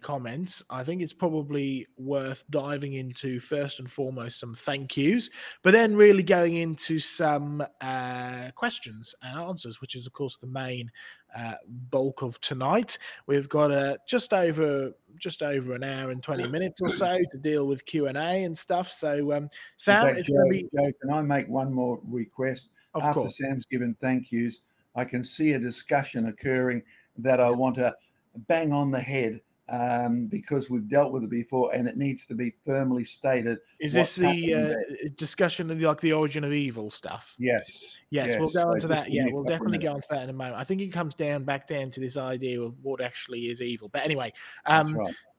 comments. I think it's probably worth diving into first and foremost some thank yous, but then really going into some questions and answers, which is of course the main bulk of tonight. We've got just over an hour and 20 minutes or so to deal with Q&A and stuff. So Sam, it's going to be. Joe, can I make one more request? Of course. Sam's given thank yous, I can see a discussion occurring that I want to bang on the head, because we've dealt with it before and it needs to be firmly stated. Is this the discussion of the origin of evil stuff? Yes. We'll go onto that. Yeah, we'll definitely go onto that in a moment. I think it comes back down to this idea of what actually is evil. But anyway, right.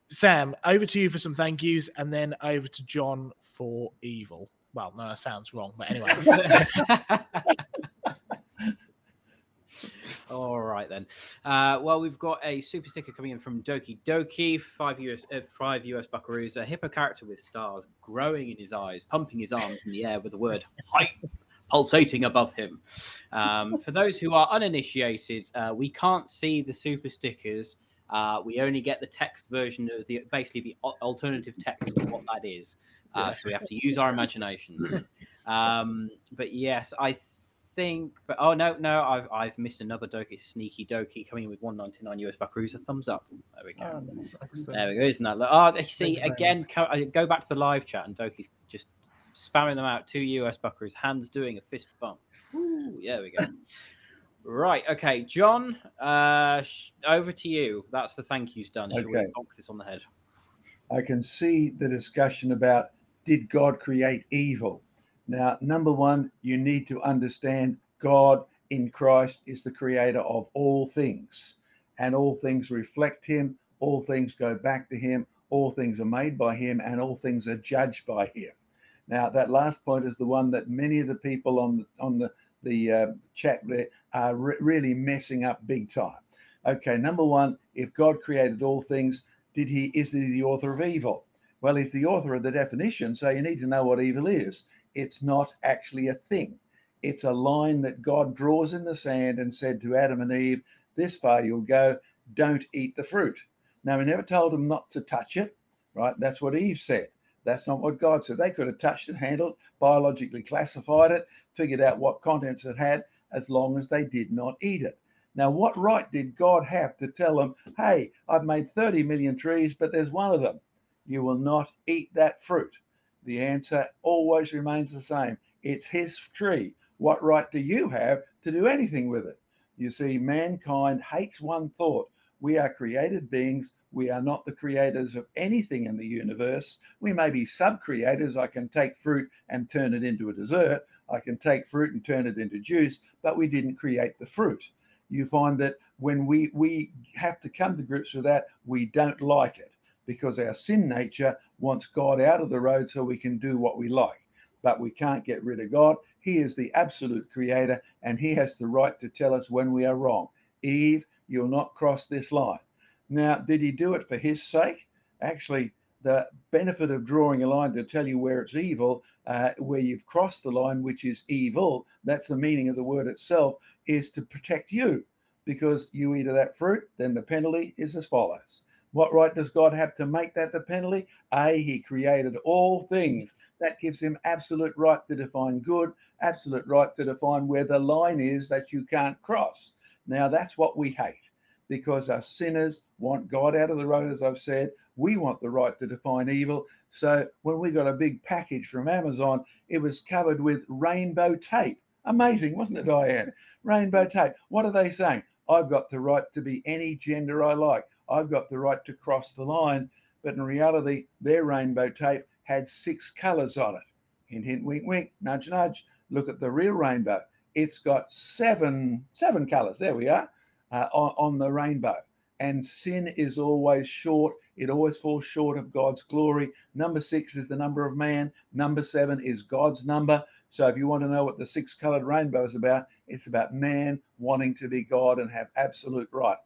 Sam, over to you for some thank yous and then over to John for evil. Well, no, that sounds wrong, but anyway. All right, then. Well, we've got a super sticker coming in from Doki Doki, five US buckaroos, a hippo character with stars growing in his eyes, pumping his arms in the air with the word hype pulsating above him. For those who are uninitiated, we can't see the super stickers. We only get the text version of the alternative text of what that is. So we have to use our imaginations. But yes, I've missed another Doki. Sneaky Doki coming in with 199 US buckaroos. A thumbs up. There we go. There we go. Isn't that? See, again, go back to the live chat and Doki's just spamming them out. 2 US buckaroos, hands doing a fist bump. Ooh, yeah, there we go. Right. Okay, John, over to you. That's the thank yous done. Shall we knock this on the head? I can see the discussion about, did God create evil? Now, number one, you need to understand God in Christ is the creator of all things, and all things reflect him, all things go back to him, all things are made by him, and all things are judged by him. Now, that last point is the one that many of the people on the chat there are really messing up big time. Okay, number one, if God created all things, is he the author of evil? Well, he's the author of the definition, so you need to know what evil is. It's not actually a thing. It's a line that God draws in the sand and said to Adam and Eve, this far you'll go, don't eat the fruit. Now, he never told them not to touch it, right? That's what Eve said. That's not what God said. They could have touched it, handled, biologically classified it, figured out what contents it had, as long as they did not eat it. Now, what right did God have to tell them, hey, I've made 30 million trees, but there's one of them. You will not eat that fruit. The answer always remains the same. It's his tree. What right do you have to do anything with it? You see, mankind hates one thought. We are created beings. We are not the creators of anything in the universe. We may be sub-creators. I can take fruit and turn it into a dessert. I can take fruit and turn it into juice, but we didn't create the fruit. You find that when we have to come to grips with that, we don't like it because our sin nature wants God out of the road so we can do what we like. But we can't get rid of God. He is the absolute creator, and he has the right to tell us when we are wrong. Eve, you'll not cross this line. Now, did he do it for his sake? Actually, the benefit of drawing a line to tell you where it's evil, where you've crossed the line, which is evil, that's the meaning of the word itself, is to protect you, because you eat of that fruit, then the penalty is as follows. What right does God have to make that the penalty? A, he created all things. That gives him absolute right to define good, absolute right to define where the line is that you can't cross. Now, that's what we hate, because our sinners want God out of the road, as I've said. We want the right to define evil. So when we got a big package from Amazon, it was covered with rainbow tape. Amazing, wasn't it, Diane? Rainbow tape. What are they saying? I've got the right to be any gender I like. I've got the right to cross the line. But in reality, their rainbow tape had 6 colours on it. Hint, hint, wink, wink, nudge, nudge. Look at the real rainbow. It's got seven colours. There we are on the rainbow. And sin is always short. It always falls short of God's glory. Number 6 is the number of man. Number 7 is God's number. So if you want to know what the 6-coloured rainbow is about, it's about man wanting to be God and have absolute right.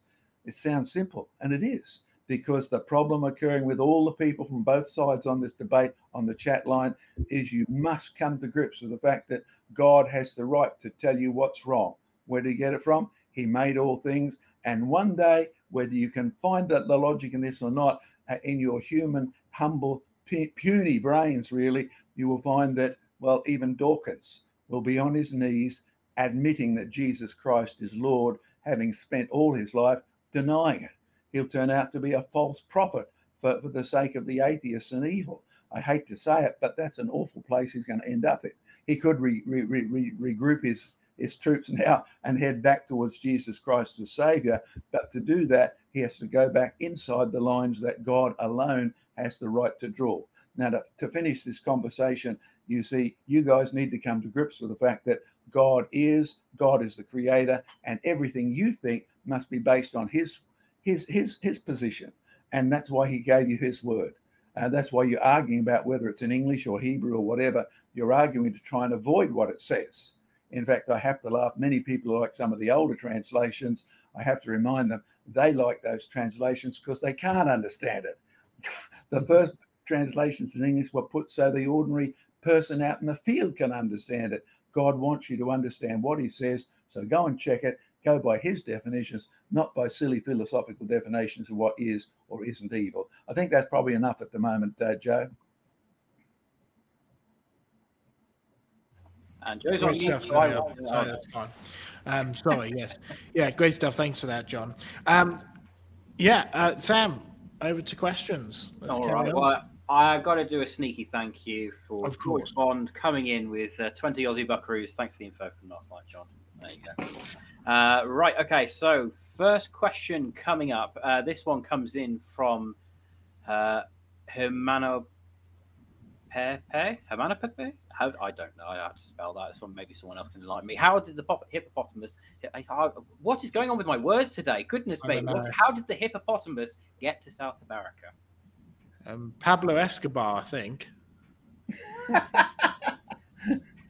It sounds simple, and it is, because the problem occurring with all the people from both sides on this debate on the chat line is you must come to grips with the fact that God has the right to tell you what's wrong. Where did he get it from? He made all things. And one day, whether you can find the logic in this or not, in your human, humble, puny brains, really, you will find that, well, even Dawkins will be on his knees admitting that Jesus Christ is Lord, having spent all his life denying it. He'll turn out to be a false prophet for the sake of the atheists and evil. I hate to say it, but that's an awful place he's going to end up in. He could regroup his troops now and head back towards Jesus Christ as Saviour. But to do that, he has to go back inside the lines that God alone has the right to draw. Now, to finish this conversation, you see, you guys need to come to grips with the fact that God is the creator, and everything you think must be based on his position. And that's why he gave you his word. That's why you're arguing about whether it's in English or Hebrew or whatever. You're arguing to try and avoid what it says. In fact, I have to laugh. Many people like some of the older translations. I have to remind them they like those translations because they can't understand it. The first translations in English were put so the ordinary person out in the field can understand it. God wants you to understand what he says, so go and check it. Go by his definitions, not by silly philosophical definitions of what is or isn't evil. I think that's probably enough at the moment, Joe. And Joe's on mute. That's fine. Sorry, yes. Yeah, great stuff. Thanks for that, John. Sam, over to questions. All right. Well, I got to do a sneaky thank you for George Bond coming in with 20 Aussie buckaroos. Thanks for the info from last night, John. There you go. Right. Okay. So first question coming up. This one comes in from Hermano Pepe. Hermano Pepe? I don't know how to spell that. Maybe someone else can enlighten me. How did the hippopotamus... What is going on with my words today? Goodness me. How did the hippopotamus get to South America? Pablo Escobar, I think.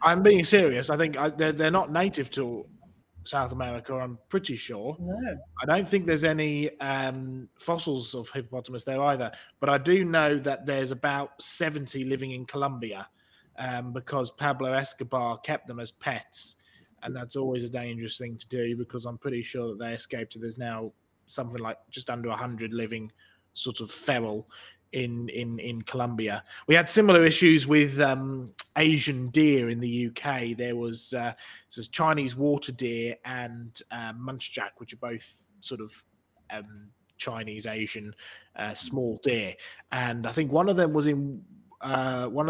I'm being serious. I think they're not native to South America, I'm pretty sure. No. I don't think there's any fossils of hippopotamus there either. But I do know that there's about 70 living in Colombia. Because Pablo Escobar kept them as pets, and that's always a dangerous thing to do because I'm pretty sure that they escaped. So there's now something like just under 100 living sort of feral in Colombia. We had similar issues with Asian deer in the UK. There was Chinese water deer and muntjac, which are both sort of Chinese Asian small deer, and I think one of them was in... Whipsnade, and one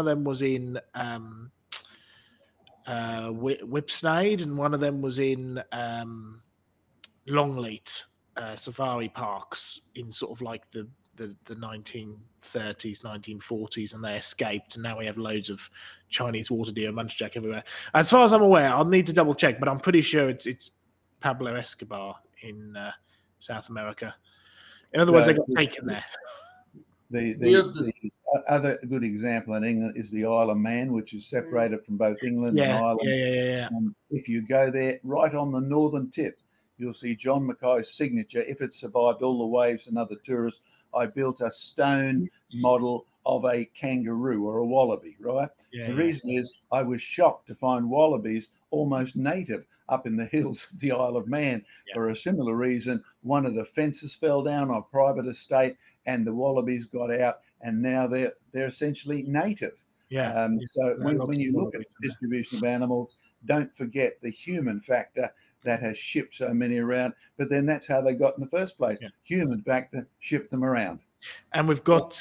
of them was in Longleat. safari parks in sort of like the 1930s, 1940s, and they escaped. And now we have loads of Chinese water deer and muntjac everywhere. As far as I'm aware, I'll need to double check, but I'm pretty sure it's Pablo Escobar in South America. In other words, they got taken there. The other good example in England is the Isle of Man, which is separated from both England and Ireland. Yeah. If you go there, right on the northern tip, you'll see John Mackay's signature. If it survived all the waves and other tourists, I built a stone model of a kangaroo or a wallaby, right? Yeah, the reason is I was shocked to find wallabies almost native up in the hills of the Isle of Man. Yeah. For a similar reason, one of the fences fell down on a private estate and the wallabies got out, and now they're essentially native. Yeah. So when you look at the distribution of animals, don't forget the human factor that has shipped so many around. But then that's how they got in the first place. Yeah. Human factor shipped them around. And we've got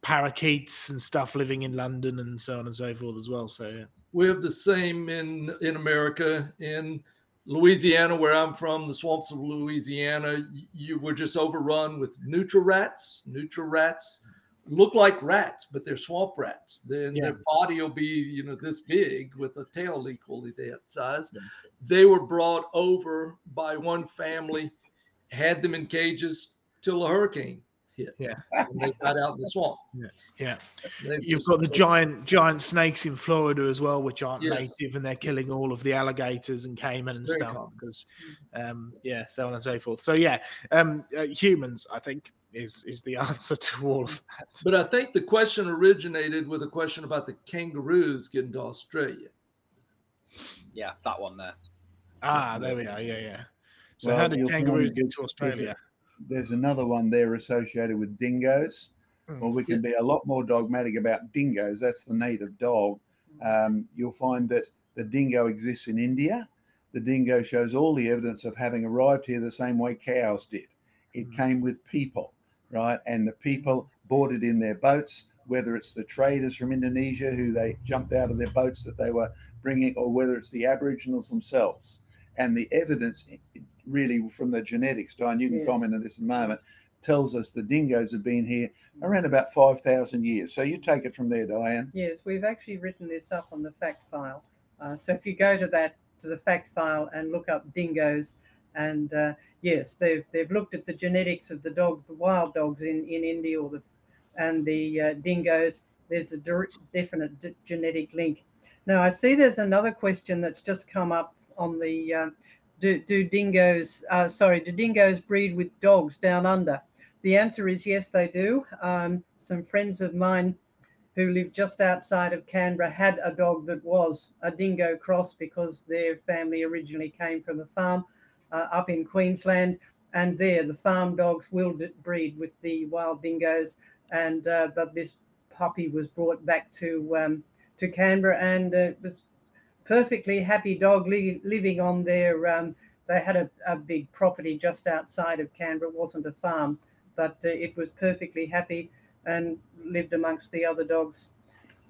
parakeets and stuff living in London and so on and so forth as well. So yeah. We have the same in America. In Louisiana, where I'm from, the swamps of Louisiana, you were just overrun with nutria-rats. Nutria-rats look like rats, but they're swamp rats. Then their body will be, this big with a tail equally that size. Yeah. They were brought over by one family, had them in cages till a hurricane hit. Yeah. And they got out in the swamp. Yeah. You've got the giant snakes in Florida as well, which aren't native, and they're killing all of the alligators and caiman and stuff because, so on and so forth. So humans, I think, is the answer to all of that. But I think the question originated with a question about the kangaroos getting to Australia. Yeah, that one there. Ah, there we are. Yeah. So how did kangaroos get to Australia? There's another one there associated with dingoes. Well, we can be a lot more dogmatic about dingoes. That's the native dog. You'll find that the dingo exists in India. The dingo shows all the evidence of having arrived here the same way cows did. It came with people, right? And the people boarded in their boats, whether it's the traders from Indonesia who they jumped out of their boats that they were bringing, or whether it's the Aboriginals themselves. And the evidence really from the genetics, Diane, you can comment on this in a moment, tells us the dingoes have been here around about 5,000 years. So you take it from there, Diane. Yes, we've actually written this up on the fact file. So if you go to the fact file and look up dingoes, and they've looked at the genetics of the dogs, the wild dogs in India, and the dingoes. There's a definite genetic link. Now, I see there's another question that's just come up on the do dingoes breed with dogs down under? The answer is yes, they do. Some friends of mine who live just outside of Canberra had a dog that was a dingo cross because their family originally came from a farm up in Queensland, and there the farm dogs will breed with the wild dingoes, and but this puppy was brought back to Canberra, and it was perfectly happy dog living on their, they had a big property just outside of Canberra. It wasn't a farm, but it was perfectly happy and lived amongst the other dogs.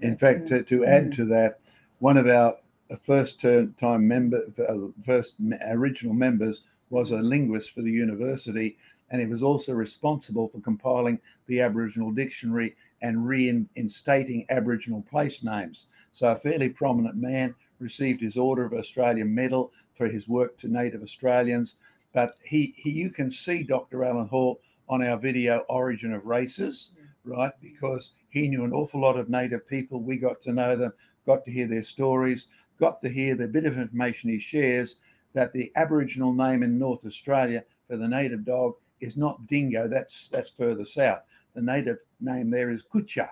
In fact, to add to that, one of our first original members was a linguist for the university, and he was also responsible for compiling the Aboriginal dictionary and reinstating Aboriginal place names. So a fairly prominent man, received his Order of Australia Medal for his work to Native Australians. But he you can see Dr. Alan Hall on our video Origin of Races, right? Because he knew an awful lot of Native people. We got to know them, got to hear their stories, got to hear the bit of information he shares that the Aboriginal name in North Australia for the native dog is not dingo, that's further south. The native name there is kucha.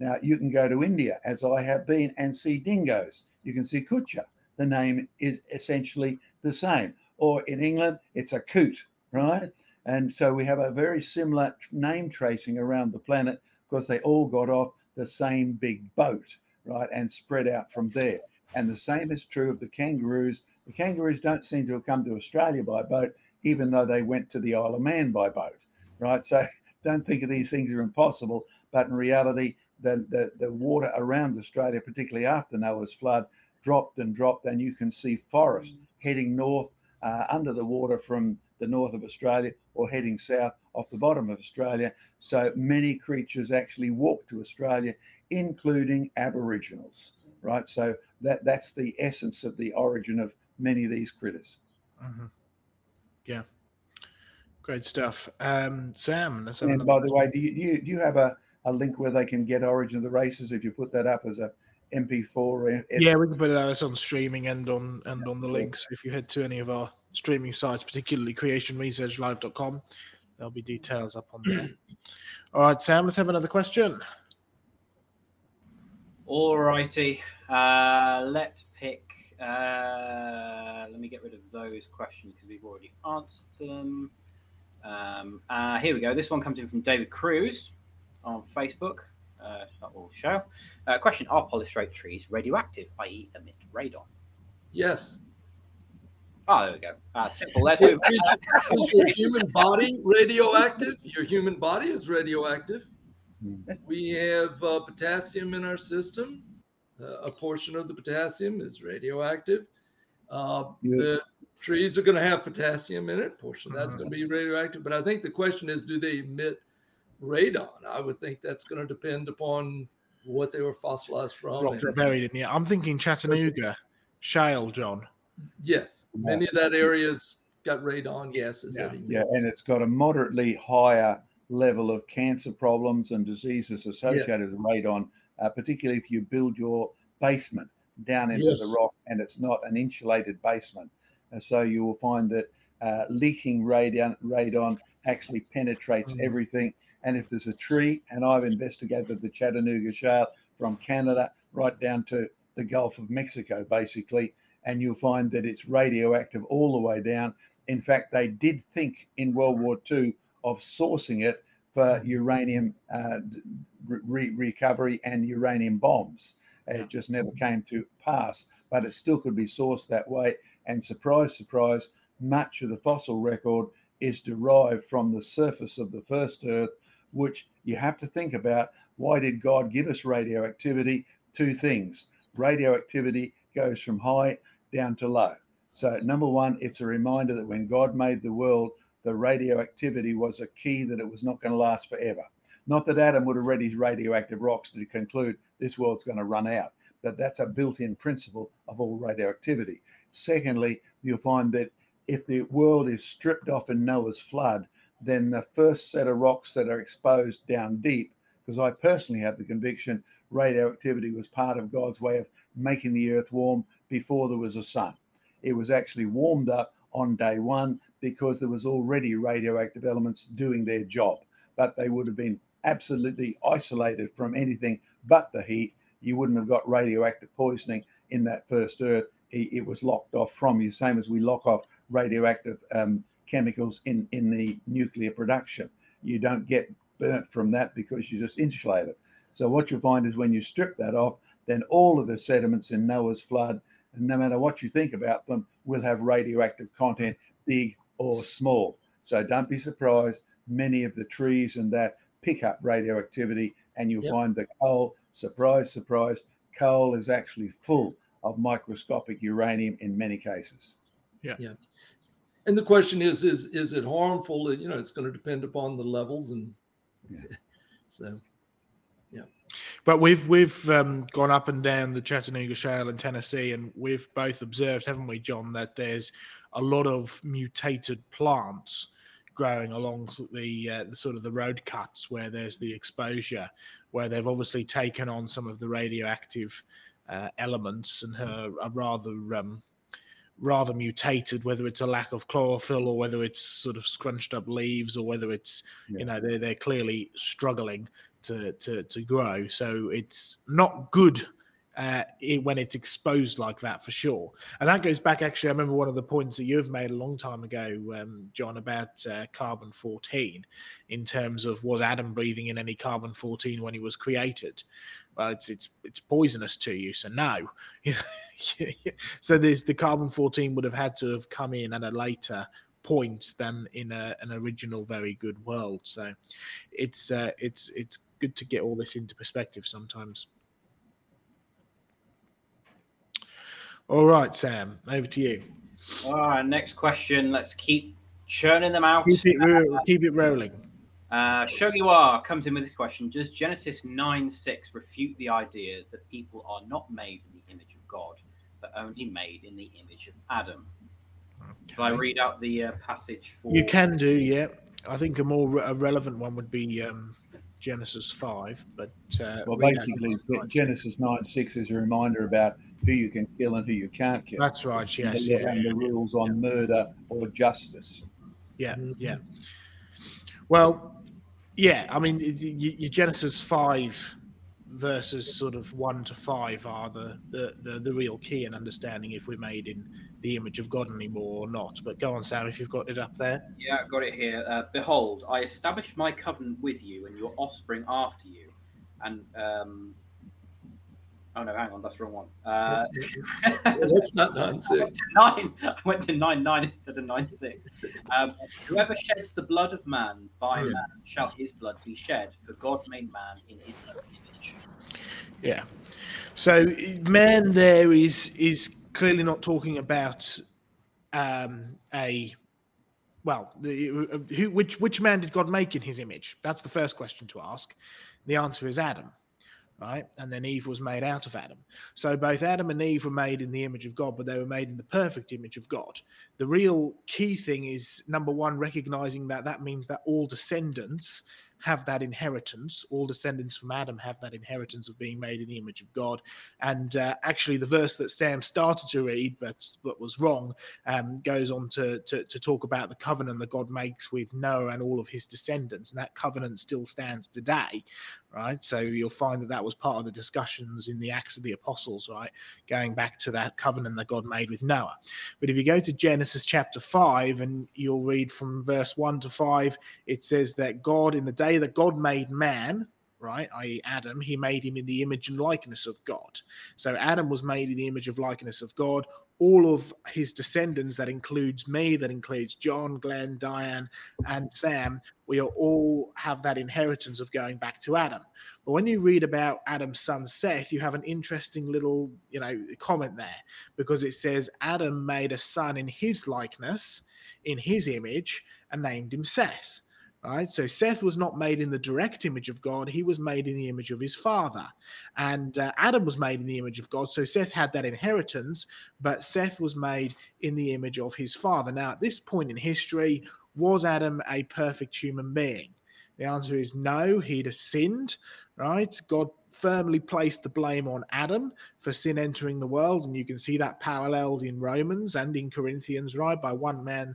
Now, you can go to India, as I have been, and see dingoes. You can see kucha. The name is essentially the same. Or in England, it's a coot, right? And so we have a very similar name tracing around the planet because they all got off the same big boat, right, and spread out from there. And the same is true of the kangaroos. The kangaroos don't seem to have come to Australia by boat, even though they went to the Isle of Man by boat, right? So don't think of these things are impossible, but in reality, the water around Australia, particularly after Noah's flood, dropped and dropped, and you can see forest heading north under the water from the north of Australia or heading south off the bottom of Australia. So many creatures actually walk to Australia, including Aboriginals, right? So that's the essence of the origin of many of these critters. Mm-hmm. Yeah. Great stuff. Sam, let's have and by the way, do you have a link where they can get Origin of the Races if you put that up as a MP4? Yeah, we can put it out. It's on streaming and on the links. If you head to any of our streaming sites, particularly creationresearchlive.com, there'll be details up on there. All right, Sam, let's have another question. All righty. Let's pick... let me get rid of those questions because we've already answered them. Here we go. This one comes in from David Cruz on Facebook. That will show. Question, are polystrate trees radioactive, i.e. emit radon? Yes. Oh, there we go. Simple. Let's move. Is your human body radioactive? Your human body is radioactive. We have potassium in our system. A portion of the potassium is radioactive. The trees are going to have potassium in it. Portion of that's going to be radioactive. But I think the question is, do they emit radon? I would think that's going to depend upon what they were fossilized from. Rocks are buried in here. I'm thinking Chattanooga, shale, John. Yes. Many of that area's got radon gases. And it's got a moderately higher level of cancer problems and diseases associated with radon, particularly if you build your basement down into the rock and it's not an insulated basement. And so you will find that leaking radon actually penetrates everything. And if there's a tree, and I've investigated the Chattanooga Shale from Canada right down to the Gulf of Mexico, basically, and you'll find that it's radioactive all the way down. In fact, they did think in World War II of sourcing it for uranium recovery and uranium bombs. It just never came to pass, but it still could be sourced that way. And surprise, surprise, much of the fossil record is derived from the surface of the first Earth, which you have to think about. Why did God give us radioactivity? Two things. Radioactivity goes from high down to low. So number one, it's a reminder that when God made the world, the radioactivity was a key that it was not going to last forever. Not that Adam would have read his radioactive rocks to conclude this world's going to run out, but that's a built-in principle of all radioactivity. Secondly, you'll find that if the world is stripped off in Noah's flood, then the first set of rocks that are exposed down deep, because I personally have the conviction radioactivity was part of God's way of making the earth warm before there was a sun. It was actually warmed up on day one because there was already radioactive elements doing their job, but they would have been absolutely isolated from anything but the heat. You wouldn't have got radioactive poisoning in that first Earth. It was locked off from you, same as we lock off radioactive chemicals in the nuclear production. You don't get burnt from that because you just insulate it. So what you'll find is when you strip that off, then all of the sediments in Noah's flood, and no matter what you think about them, will have radioactive content, big or small. So don't be surprised. Many of the trees and that pick up radioactivity, and you'll find the coal, surprise, surprise, coal is actually full of microscopic uranium in many cases. Yeah. And the question is it harmful? You know, it's going to depend upon the levels, and But we've gone up and down the Chattanooga Shale in Tennessee, and we've both observed, haven't we, John, that there's a lot of mutated plants growing along the sort of the road cuts where there's the exposure, where they've obviously taken on some of the radioactive elements and are rather mutated, whether it's a lack of chlorophyll or whether it's sort of scrunched up leaves or whether it's they're clearly struggling to grow. So it's not good when it's exposed like that, for sure. And that goes back, actually, I remember one of the points that you've made a long time ago, John, about carbon-14, in terms of, was Adam breathing in any carbon-14 when he was created? Well, it's poisonous to you, so no. So the carbon-14 would have had to have come in at a later point than in an original very good world. So it's good to get all this into perspective sometimes. All right, Sam, over to you. All right, next question. Let's keep churning them out. Keep it rolling. Shogiwar comes in with this question. Does Genesis 9:6 refute the idea that people are not made in the image of God, but only made in the image of Adam? Okay. Shall I read out the passage for... You can do, yeah. I think a more relevant one would be Genesis 5. But well, basically, Genesis 9:6 is a reminder about who you can kill and who you can't kill. That's right, yes. And the rules on murder or justice. Yeah, yeah. Well, yeah, I mean, your Genesis 5 verses sort of 1 to 5 are the real key in understanding if we're made in the image of God anymore or not. But go on, Sam, if you've got it up there. Yeah, I've got it here. Behold, I establish my covenant with you and your offspring after you. And, oh no, hang on, that's the wrong one. That's not 9:6. I went to 9:9 instead of 9:6. Whoever sheds the blood of man by man shall his blood be shed, for God made man in his own image. Yeah. So man there is clearly not talking about which man did God make in his image? That's the first question to ask. The answer is Adam. Right, and then Eve was made out of Adam. So both Adam and Eve were made in the image of God, but they were made in the perfect image of God. The real key thing is, number one, recognizing that means that all descendants have that inheritance. All descendants from Adam have that inheritance of being made in the image of God. And actually, the verse that Sam started to read, but was wrong, goes on to talk about the covenant that God makes with Noah and all of his descendants. And that covenant still stands today, right? So you'll find that was part of the discussions in the Acts of the Apostles, right? Going back to that covenant that God made with Noah. But if you go to Genesis chapter 5, and you'll read from verse 1 to 5, it says that God, in the day that God made man, right, i.e. Adam, he made him in the image and likeness of God. So Adam was made in the image and likeness of God. All of his descendants, that includes me, that includes John, Glenn, Diane, and Sam, we all have that inheritance of going back to Adam. But when you read about Adam's son Seth, you have an interesting little, comment there, because it says Adam made a son in his likeness, in his image, and named him Seth. Right? So Seth was not made in the direct image of God. He was made in the image of his father. And Adam was made in the image of God. So Seth had that inheritance, but Seth was made in the image of his father. Now, at this point in history, was Adam a perfect human being? The answer is no, he'd have sinned, right? God firmly placed the blame on Adam for sin entering the world, and you can see that paralleled in Romans and in Corinthians, right? By one man,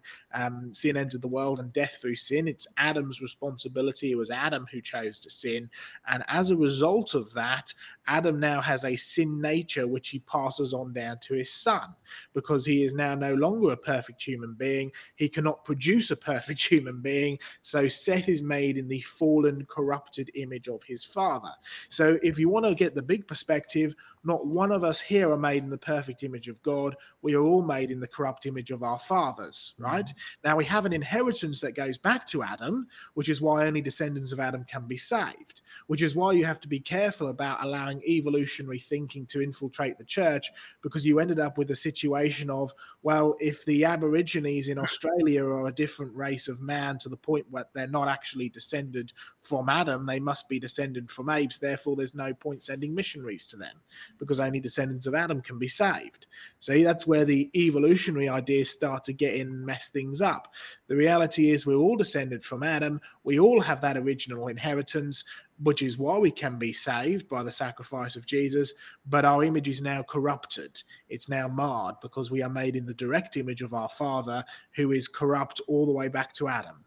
sin entered the world and death through sin. It's Adam's responsibility. It was Adam who chose to sin, and as a result of that, Adam now has a sin nature which he passes on down to his son, because he is now no longer a perfect human being. He cannot produce a perfect human being, so Seth is made in the fallen, corrupted image of his father. So if you want to get the big perspective, not one of us here are made in the perfect image of God. We are all made in the corrupt image of our fathers, right? Mm-hmm. Now, we have an inheritance that goes back to Adam, which is why only descendants of Adam can be saved, which is why you have to be careful about allowing evolutionary thinking to infiltrate the church, because you ended up with a situation of, well, if the Aborigines in Australia are a different race of man to the point where they're not actually descended from Adam, they must be descended from apes, therefore there's no point sending missionaries to them, because only descendants of Adam can be saved. So that's where the evolutionary ideas start to get in and mess things up. The reality is we're all descended from Adam, we all have that original inheritance, which is why we can be saved by the sacrifice of Jesus, but our image is now corrupted. It's now marred because we are made in the direct image of our Father, who is corrupt all the way back to Adam.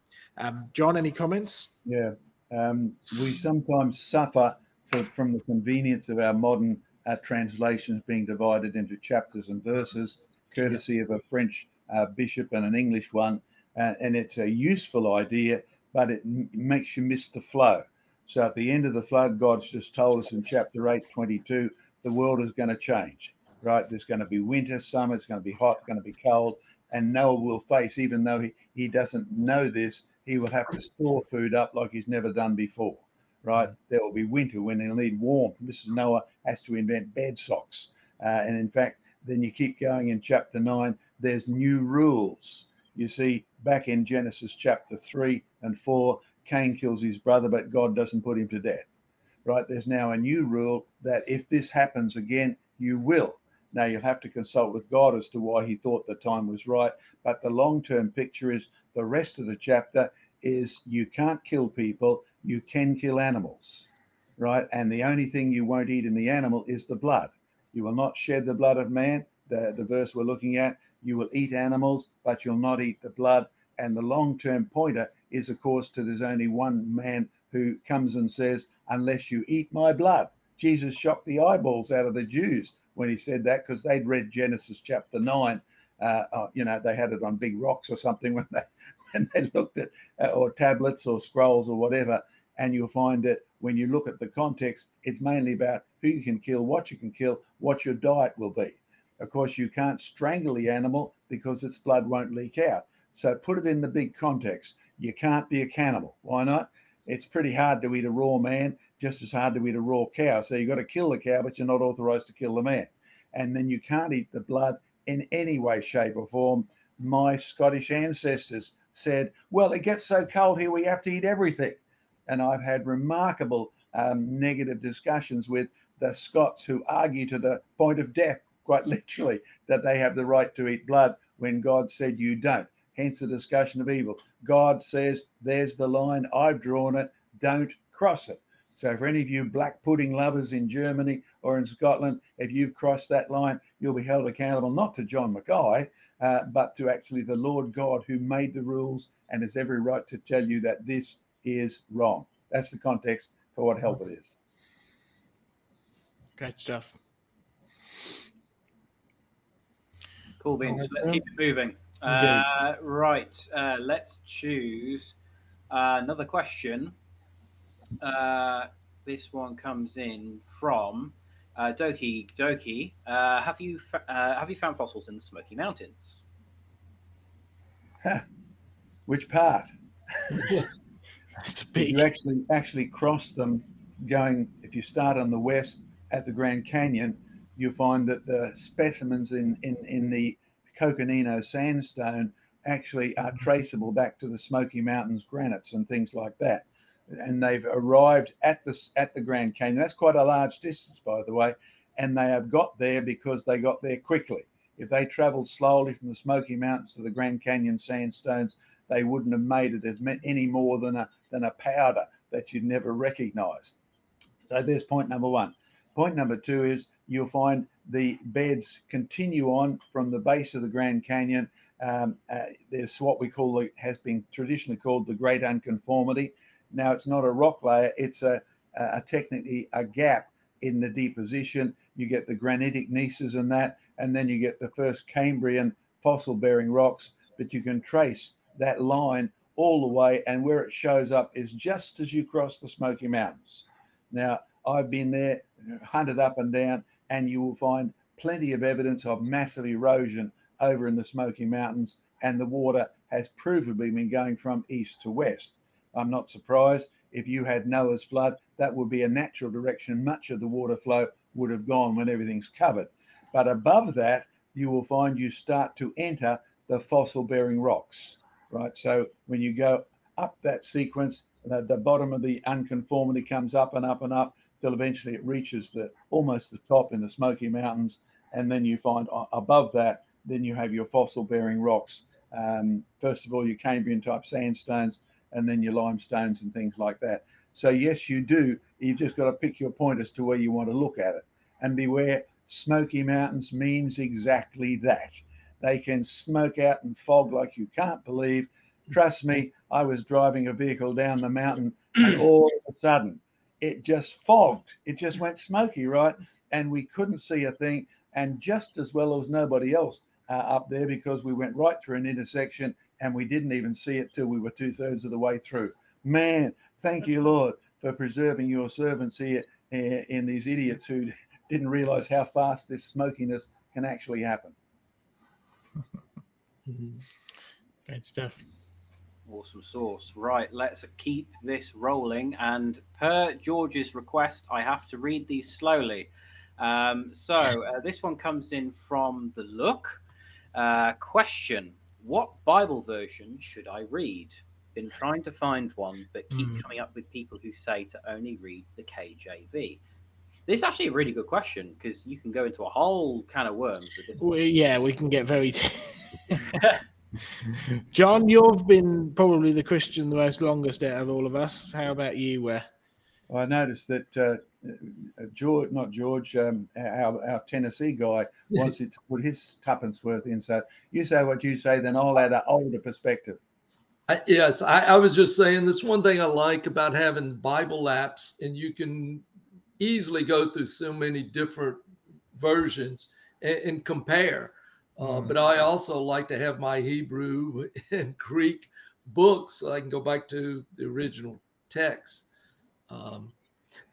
John, any comments? Yeah. We sometimes suffer from the convenience of our modern translations being divided into chapters and verses, courtesy of a French bishop and an English one. And it's a useful idea, but it makes you miss the flow. So at the end of the flood, God's just told us in chapter 8:22, the world is going to change, right? There's going to be winter, summer, it's going to be hot, it's going to be cold, and Noah will face, even though he doesn't know this, he will have to store food up like he's never done before, right? There will be winter when he'll need warmth. Mrs. Noah has to invent bed socks. And in fact, then you keep going in chapter 9, there's new rules. You see, back in Genesis chapter 3 and 4, Cain kills his brother, but God doesn't put him to death, right? There's now a new rule that if this happens again, you will. Now, you'll have to consult with God as to why he thought the time was right. But the long-term picture is the rest of the chapter is you can't kill people, you can kill animals, right? And the only thing you won't eat in the animal is the blood. You will not shed the blood of man, the verse we're looking at. You will eat animals, but you'll not eat the blood. And the long-term pointer is, of course, to there's only one man who comes and says, unless you eat my blood. Jesus shocked the eyeballs out of the Jews when he said that, because they'd read Genesis chapter 9. They had it on big rocks or something when they looked at, or tablets or scrolls or whatever. And you'll find that when you look at the context, it's mainly about who you can kill, what you can kill, what your diet will be. Of course, you can't strangle the animal because its blood won't leak out. So put it in the big context. You can't be a cannibal. Why not? It's pretty hard to eat a raw man, just as hard to eat a raw cow. So you've got to kill the cow, but you're not authorized to kill the man. And then you can't eat the blood in any way, shape or form. My Scottish ancestors said, well, it gets so cold here, we have to eat everything. And I've had remarkable negative discussions with the Scots who argue to the point of death, quite literally, that they have the right to eat blood when God said you don't. Hence the discussion of evil. God says, there's the line, I've drawn it, don't cross it. So for any of you black pudding lovers in Germany or in Scotland, if you've crossed that line, you'll be held accountable not to John Mackay, but to actually the Lord God who made the rules and has every right to tell you that this is wrong. That's the context for what help it is. Great stuff. Cool beans. Let's keep it moving. Let's choose another question. This one comes in from Doki Doki. Have you found fossils in the Smoky Mountains? Huh. Which part? Yes. You actually cross them going, if you start on the west at the Grand Canyon, you'll find that the specimens in the Coconino sandstone actually are traceable back to the Smoky Mountains granites and things like that. And they've arrived at the Grand Canyon. That's quite a large distance, by the way. And they have got there because they got there quickly. If they traveled slowly from the Smoky Mountains to the Grand Canyon sandstones, they wouldn't have made it as any more than a powder that you'd never recognized. So there's point number one. Point number two is you'll find the beds continue on from the base of the Grand Canyon. There's what we call has been traditionally called the Great Unconformity. Now, it's not a rock layer. It's a technically a gap in the deposition. You get the granitic gneisses and that, and then you get the first Cambrian fossil-bearing rocks. But you can trace that line all the way, and where it shows up is just as you cross the Smoky Mountains. Now, I've been there, hunted up and down, and you will find plenty of evidence of massive erosion over in the Smoky Mountains, and the water has provably been going from east to west. I'm not surprised if you had Noah's flood, that would be a natural direction. Much of the water flow would have gone when everything's covered. But above that, you will find you start to enter the fossil-bearing rocks, right? So when you go up that sequence, the bottom of the unconformity comes up and up and up till eventually it reaches almost the top in the Smoky Mountains. And then you find above that, then you have your fossil-bearing rocks. First of all, your Cambrian-type sandstones, and then your limestones and things like that. So yes, you do. You've just got to pick your point as to where you want to look at it. And beware, Smoky Mountains means exactly that. They can smoke out and fog like you can't believe. Trust me, I was driving a vehicle down the mountain and all of a sudden it just fogged. It just went smoky, right? And we couldn't see a thing. And just as well as nobody else up there, because we went right through an intersection and we didn't even see it till we were 2/3 of the way through. Man, thank you, Lord, for preserving your servants here in these idiots who didn't realize how fast this smokiness can actually happen. Great stuff. Awesome source. Right, let's keep this rolling. And per George's request, I have to read these slowly. This one comes in from The Look. Question. what Bible version should I read? Been trying to find one, but keep coming up with people who say to only read the KJV. This is actually a really good question, because you can go into a whole can of worms with this. Yeah, we can get very... John, you've been probably the Christian the most longest out of all of us. How about you, Ware? Well, I noticed that our Tennessee guy wanted to put his tuppence worth in. So you say what you say, then I'll add an older perspective. I was just saying this one thing I like about having Bible apps, and you can easily go through so many different versions and compare. But I also like to have my Hebrew and Greek books, so I can go back to the original text.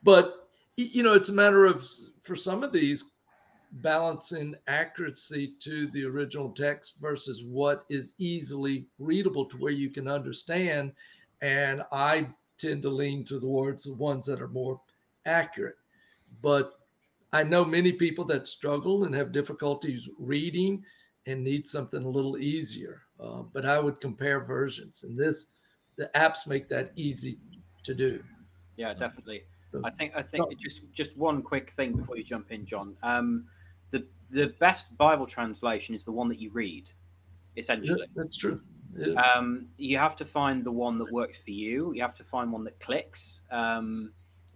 But, you know, it's a matter of, for some of these, balancing accuracy to the original text versus what is easily readable to where you can understand. And I tend to lean to the ones that are more accurate. But I know many people that struggle and have difficulties reading and need something a little easier. But I would compare versions. And the apps make that easy to do. Yeah, definitely. I think just one quick thing before you jump in, John. The best Bible translation is the one that you read, essentially. Yeah, that's true. Yeah. You have to find the one that works for you. You have to find one that clicks.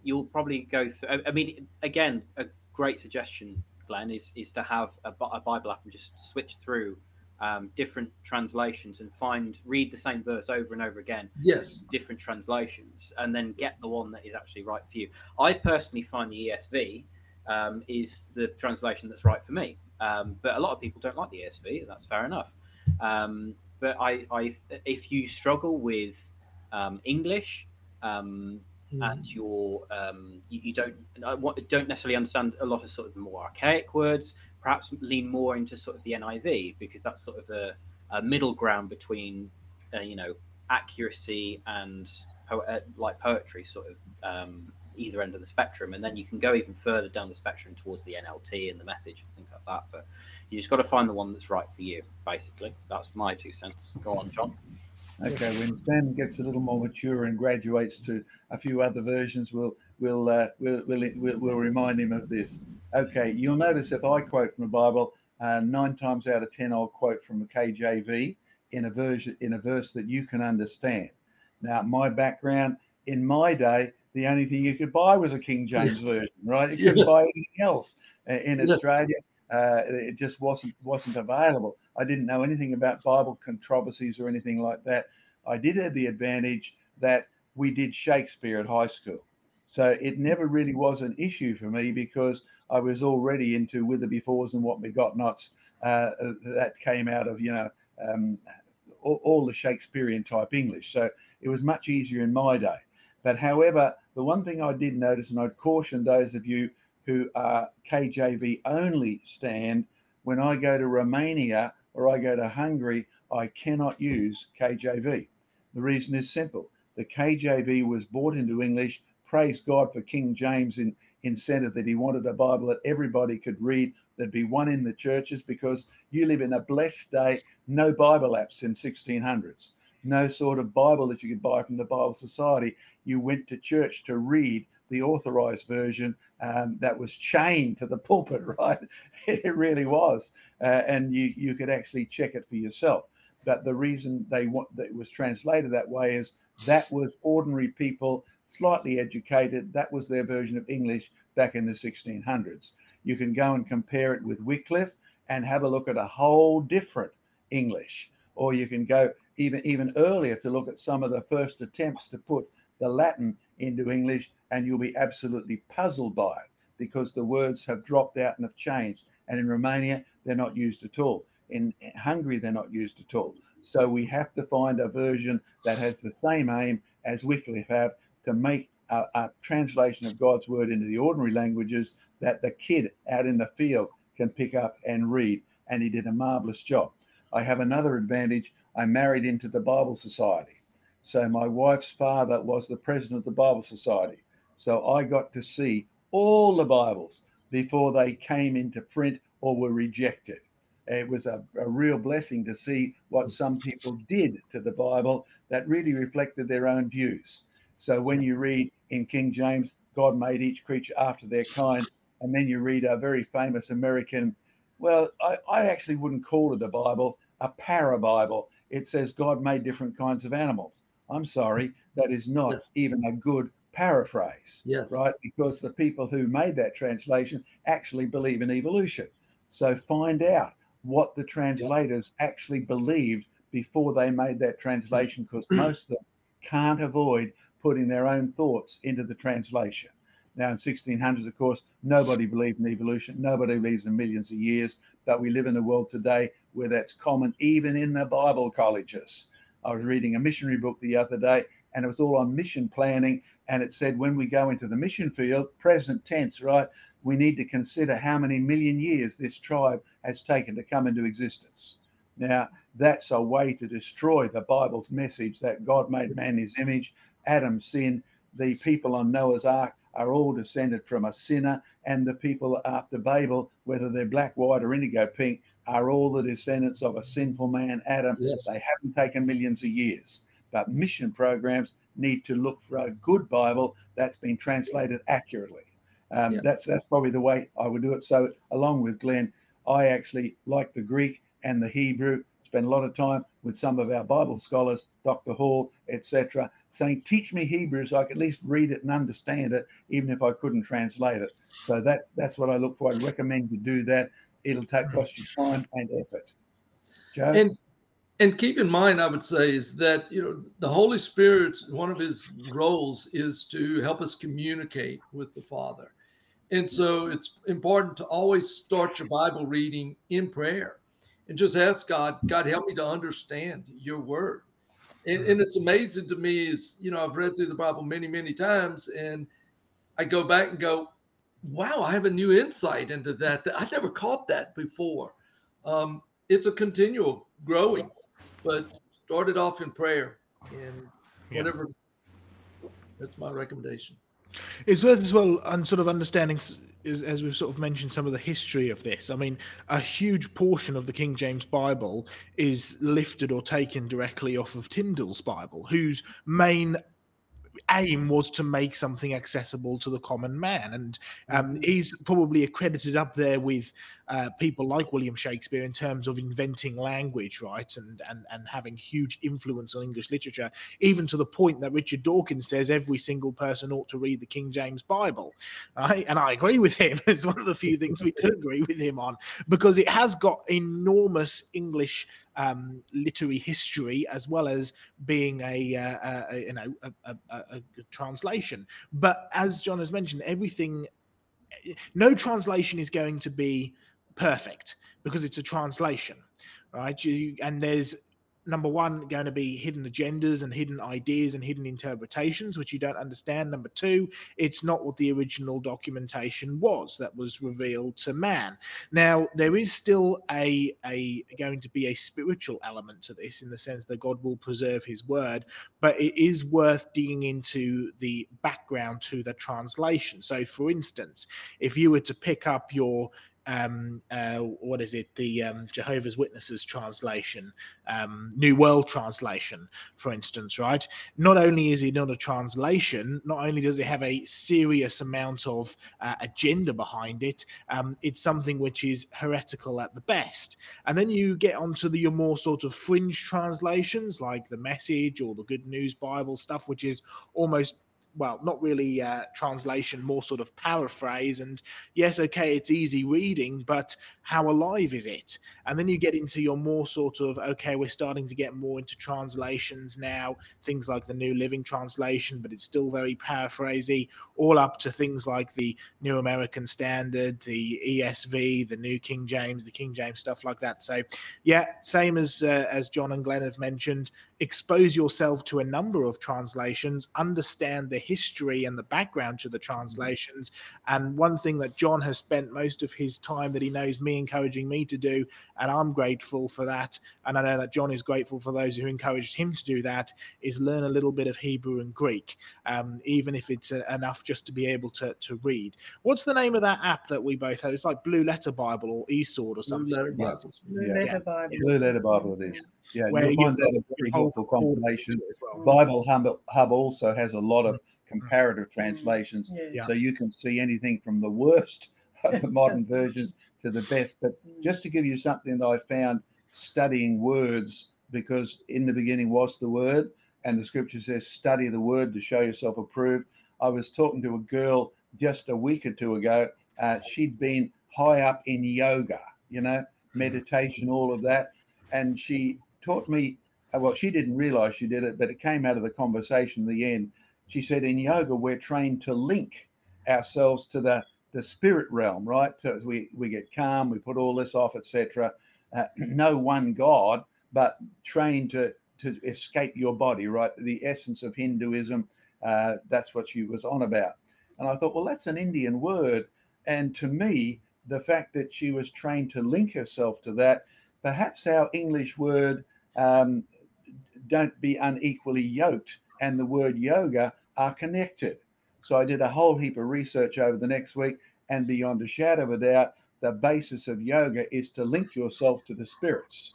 You'll probably go through. I mean, again, a great suggestion, Glenn, is to have a Bible app and just switch through different translations and read the same verse over and over again. Yes, different translations, and then get the one that is actually right for you. I personally find the ESV is the translation that's right for me, but a lot of people don't like the ESV, and that's fair enough. But I if you struggle with English and you don't necessarily understand a lot of sort of the more archaic words, perhaps lean more into sort of the NIV, because that's sort of a middle ground between, accuracy and poetry, sort of either end of the spectrum. And then you can go even further down the spectrum towards the NLT and the Message and things like that. But you just got to find the one that's right for you, basically. That's my 2 cents. Go on, John. Okay, when Sam gets a little more mature and graduates to a few other versions, we'll remind him of this. Okay, you'll notice if I quote from the Bible, 9 times out of 10 I'll quote from the KJV in a verse that you can understand. Now, my background in my day, the only thing you could buy was a King James version, right? You couldn't buy anything else in Australia. It just wasn't available. I didn't know anything about Bible controversies or anything like that. I did have the advantage that we did Shakespeare at high school. So it never really was an issue for me, because I was already into Witherby Fours and What We Got Nots. That came out of, all the Shakespearean type English. So it was much easier in my day. But however, the one thing I did notice, and I'd caution those of you who are KJV only stand, when I go to Romania or I go to Hungary, I cannot use KJV. The reason is simple. The KJV was brought into English. Praise God for King James in centre, that he wanted a Bible that everybody could read. There'd be one in the churches, because you live in a blessed day, no Bible apps in 1600s, no sort of Bible that you could buy from the Bible Society. You went to church to read the authorised version that was chained to the pulpit, right? It really was. And you could actually check it for yourself. But the reason that it was translated that way is that was ordinary people, slightly educated. That was their version of English back in the 1600s. You can go and compare it with Wycliffe and have a look at a whole different English. Or you can go even earlier to look at some of the first attempts to put the Latin into English, and you'll be absolutely puzzled by it, because the words have dropped out and have changed. And in Romania, they're not used at all. In Hungary, they're not used at all. So we have to find a version that has the same aim as Wycliffe have, to make a translation of God's word into the ordinary languages that the kid out in the field can pick up and read. And he did a marvelous job. I have another advantage. I married into the Bible Society. So my wife's father was the president of the Bible Society. So I got to see all the Bibles before they came into print or were rejected. It was a real blessing to see what some people did to the Bible that really reflected their own views. So when you read in King James, God made each creature after their kind, and then you read a very famous American, well, I actually wouldn't call it a Bible, a parabible. It says God made different kinds of animals. I'm sorry, that is not even a good paraphrase, right? Because the people who made that translation actually believe in evolution. So find out what the translators actually believed before they made that translation, because most of them can't avoid putting their own thoughts into the translation. Now, in 1600s, of course, nobody believed in evolution. Nobody believes in millions of years. But we live in a world today where that's common, even in the Bible colleges. I was reading a missionary book the other day, and it was all on mission planning. And it said, when we go into the mission field, present tense, right, we need to consider how many million years this tribe has taken to come into existence. Now, that's a way to destroy the Bible's message that God made man in his image, Adam sinned, the people on Noah's Ark are all descended from a sinner, and the people after Babel, whether they're black, white, or indigo pink, are all the descendants of a sinful man, Adam. They haven't taken millions of years. But mission programs need to look for a good Bible that's been translated accurately. That's probably the way I would do it. So along with Glenn, I actually like the Greek and the Hebrew, spend a lot of time with some of our Bible scholars, Dr. Hall, etc., saying, teach me Hebrew so I can at least read it and understand it, even if I couldn't translate it. So that's what I look for. I'd recommend you do that. It'll cost you time and effort. Joe? And keep in mind, I would say, is that the Holy Spirit, one of his roles is to help us communicate with the Father. And so it's important to always start your Bible reading in prayer and just ask God, God, help me to understand your word. And it's amazing to me is, I've read through the Bible many, many times, and I go back and go, wow, I have a new insight into that. I never caught that before. It's a continual growing, but start it off in prayer and whatever. That's my recommendation. It's worth as well, and sort of understanding, as we've sort of mentioned, some of the history of this. I mean, a huge portion of the King James Bible is lifted or taken directly off of Tyndale's Bible, whose main aim was to make something accessible to the common man. And he's probably accredited up there with people like William Shakespeare in terms of inventing language, right, and having huge influence on English literature, even to the point that Richard Dawkins says every single person ought to read the King James Bible, right? And I agree with him. It's one of the few things we do agree with him on, because it has got enormous English literary history, as well as being a translation. But as John has mentioned, no translation is going to be perfect, because it's a translation, right? And there's, number one, going to be hidden agendas and hidden ideas and hidden interpretations, which you don't understand. Number two, it's not what the original documentation was that was revealed to man. Now, there is still going to be a spiritual element to this, in the sense that God will preserve his word, but it is worth digging into the background to the translation. So, for instance, if you were to pick up your Jehovah's Witnesses translation, New World Translation, for instance, right? Not only is it not a translation, not only does it have a serious amount of agenda behind it, it's something which is heretical at the best. And then you get onto your more sort of fringe translations, like the Message or the Good News Bible stuff, which is almost not really translation, more sort of paraphrase. And yes, okay, it's easy reading, but how alive is it? And then you get into your more sort of, okay, we're starting to get more into translations now, things like the New Living Translation, but it's still very paraphrasey, all up to things like the New American Standard, the ESV, the New King James, the King James, stuff like that. So, same as John and Glenn have mentioned, expose yourself to a number of translations, understand the history and the background to the translations. And one thing that John has spent most of his time that he knows me encouraging me to do, and I'm grateful for that, and I know that John is grateful for those who encouraged him to do that, is learn a little bit of Hebrew and Greek, even if it's enough just to be able to read. What's the name of that app that we both have? It's like Blue Letter Bible or eSword or something. Blue Letter Bible it is. Yeah, you'll find that a very helpful compilation. Well. Bible Hub also has a lot of comparative translations, so you can see anything from the worst of the modern versions to the best. But just to give you something that I found studying words, because in the beginning was the Word, and the Scripture says, study the Word to show yourself approved. I was talking to a girl just a week or two ago. She'd been high up in yoga, meditation, all of that. And she taught me, well, she didn't realize she did it, but it came out of the conversation in the end. She said, in yoga, we're trained to link ourselves to the spirit realm, right? So we get calm, we put all this off, etc. No one God, but trained to escape your body, right? The essence of Hinduism, that's what she was on about. And I thought, well, that's an Indian word. And to me, the fact that she was trained to link herself to that, perhaps our English word, don't be unequally yoked, and the word yoga are connected. So I did a whole heap of research over the next week, and beyond a shadow of a doubt, the basis of yoga is to link yourself to the spirits.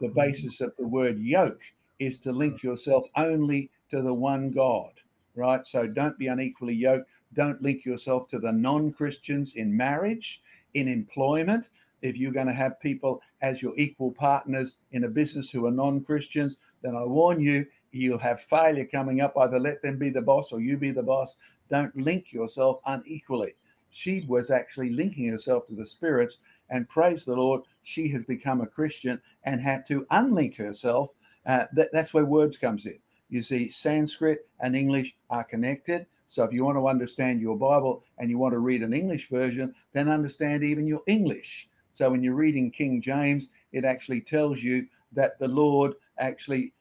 The basis of the word yoke is to link yourself only to the one God, right? So don't be unequally yoked. Don't link yourself to the non-Christians in marriage, in employment. If you're going to have people as your equal partners in a business who are non-Christians, then I warn you, you'll have failure coming up. Either let them be the boss or you be the boss. Don't link yourself unequally. She was actually linking herself to the spirits, and praise the Lord, she has become a Christian and had to unlink herself. That's where words comes in. You see, Sanskrit and English are connected. So if you want to understand your Bible and you want to read an English version, then understand even your English. So when you're reading King James, it actually tells you that the Lord actually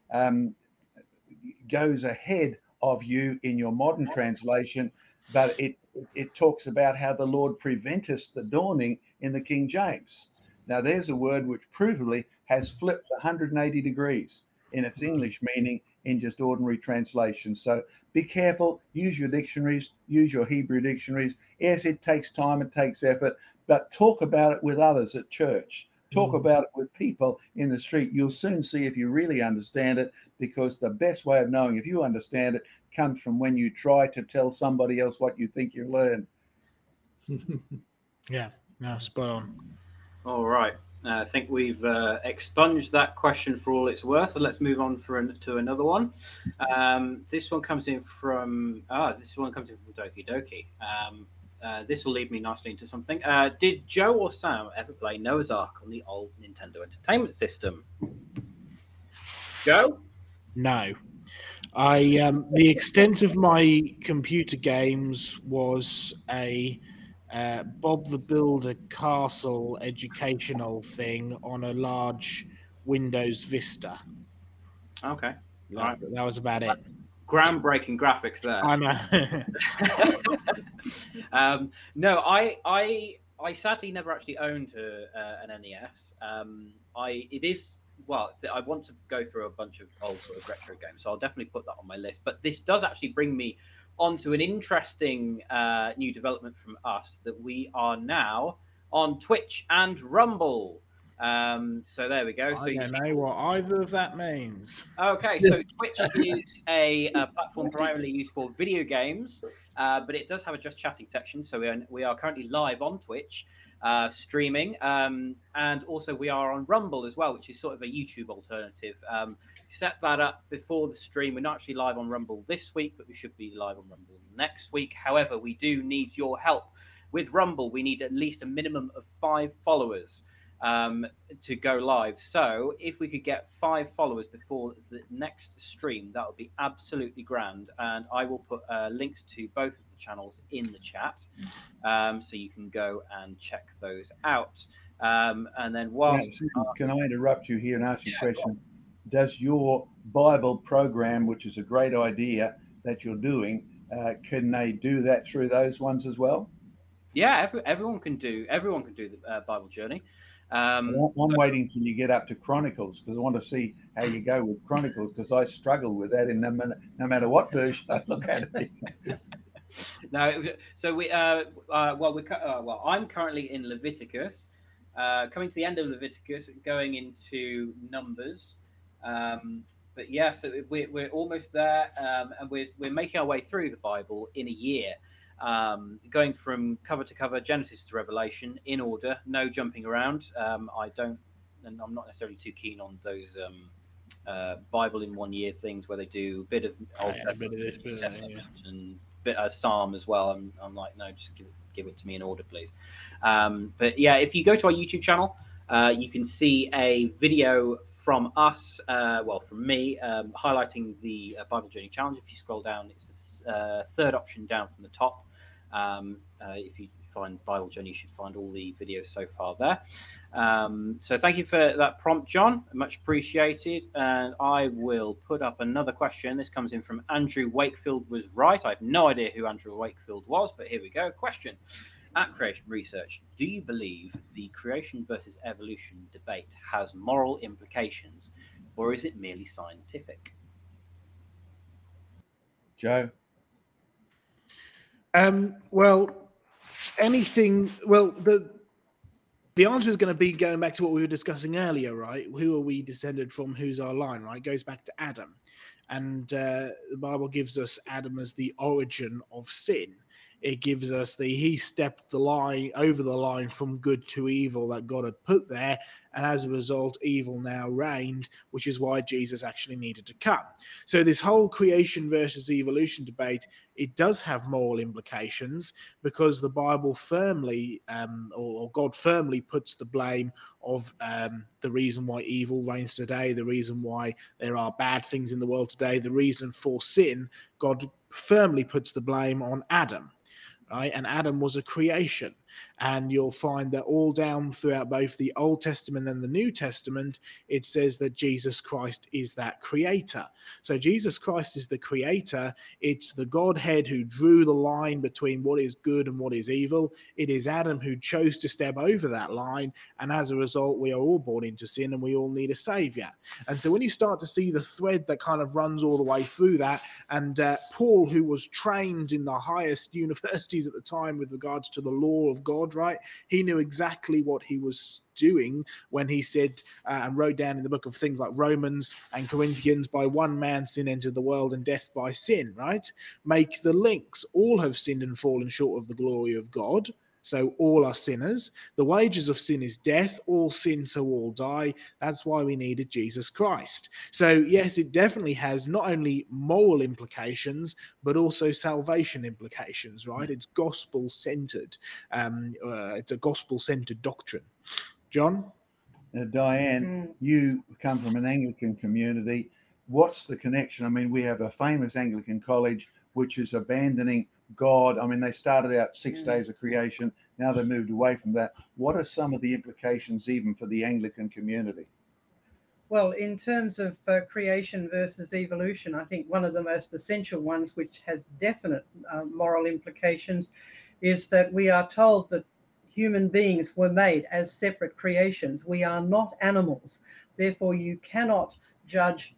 goes ahead of you in your modern translation, but it talks about how the Lord preventeth the dawning in the King James. Now, there's a word which provably has flipped 180 degrees in its English meaning in just ordinary translation. So be careful, use your dictionaries, use your Hebrew dictionaries. Yes, it takes time, it takes effort, but talk about it with others at church. Talk about it with people in the street. You'll soon see if you really understand it, because the best way of knowing if you understand it comes from when you try to tell somebody else what you think you learned. Yeah, no, spot on. All right. I think we've expunged that question for all it's worth. So let's move on to another one. This one comes in from Doki Doki. This will lead me nicely into something. Did Joe or Sam ever play Noah's Ark on the old Nintendo Entertainment System? Joe? No. I the extent of my computer games was a Bob the Builder Castle educational thing on a large Windows Vista. Okay. Right. That was about it. Groundbreaking graphics there. I know. No, I sadly never actually owned an NES. I want to go through a bunch of old sort of retro games, so I'll definitely put that on my list. But this does actually bring me onto an interesting new development from us, that we are now on Twitch and Rumble. So there we go. I don't know what either of that means. Okay, so Twitch is a platform primarily used for video games, but it does have a just chatting section. So we are currently live on Twitch, streaming, and also we are on Rumble as well, which is sort of a YouTube alternative. Set that up before the stream. We're not actually live on Rumble this week, but we should be live on Rumble next week. However, we do need your help with Rumble. We need at least a minimum of 5 followers to go live. So if we could get 5 followers before the next stream, that would be absolutely grand. And I will put links to both of the channels in the chat, so you can go and check those out. And then whilst... Can I interrupt you here and ask you a question? does your Bible program, which is a great idea that you're doing, can they do that through those ones as well? Yeah, everyone can do the Bible journey. I'm waiting till you get up to Chronicles, because I want to see how you go with Chronicles, because I struggle with that in no matter what version I look at it. No, so we I'm currently in Leviticus, coming to the end of Leviticus, going into Numbers, but yeah, so we're almost there, and we're making our way through the Bible in a year. Going from cover to cover, Genesis to Revelation, in order, no jumping around. I'm not necessarily too keen on those Bible in 1 year things where they do a bit of Old Testament, and a bit of Psalm as well. I'm like, no, just give it to me in order, please. But yeah, if you go to our YouTube channel, you can see a video from us, from me, highlighting the Bible Journey Challenge. If you scroll down, it's the third option down from the top. If you find Bible Journey, you should find all the videos so far there. So thank you for that prompt, John. Much appreciated. And I will put up another question. This comes in from Andrew Wakefield was right. I have no idea who Andrew Wakefield was, but here we go. Question. At Creation Research, do you believe the creation versus evolution debate has moral implications, or is it merely scientific? Joe? The answer is going to be going back to what we were discussing earlier, right? Who are we descended from? Who's our line, right? It goes back to Adam. And the Bible gives us Adam as the origin of sin. It gives us he stepped the line over the line from good to evil that God had put there. And as a result, evil now reigned, which is why Jesus actually needed to come. So this whole creation versus evolution debate, it does have moral implications, because the Bible firmly, or God firmly puts the blame of the reason why evil reigns today, the reason why there are bad things in the world today, the reason for sin. God firmly puts the blame on Adam. Right? And Adam was a creation. And you'll find that all down throughout both the Old Testament and the New Testament, it says that Jesus Christ is that creator. So Jesus Christ is the creator. It's the Godhead who drew the line between what is good and what is evil. It is Adam who chose to step over that line. And as a result, we are all born into sin and we all need a savior. And so when you start to see the thread that kind of runs all the way through that, and Paul, who was trained in the highest universities at the time with regards to the law of God, right? He knew exactly what he was doing when he said and wrote down in the book of things like Romans and Corinthians, by one man sin entered the world and death by sin, right? Make the links. All have sinned and fallen short of the glory of God. So all are sinners. The wages of sin is death. All sin, so all die. That's why we needed Jesus Christ. So yes, it definitely has not only moral implications, but also salvation implications, right? It's gospel-centered. It's a gospel-centered doctrine. John? Diane, you come from an Anglican community. What's the connection? I mean, we have a famous Anglican college, which is abandoning God. I mean, they started out 6 days of creation. Now they moved away from that. What are some of the implications even for the Anglican community? Well, in terms of creation versus evolution, I think one of the most essential ones, which has definite moral implications, is that we are told that human beings were made as separate creations. We are not animals. Therefore, you cannot judge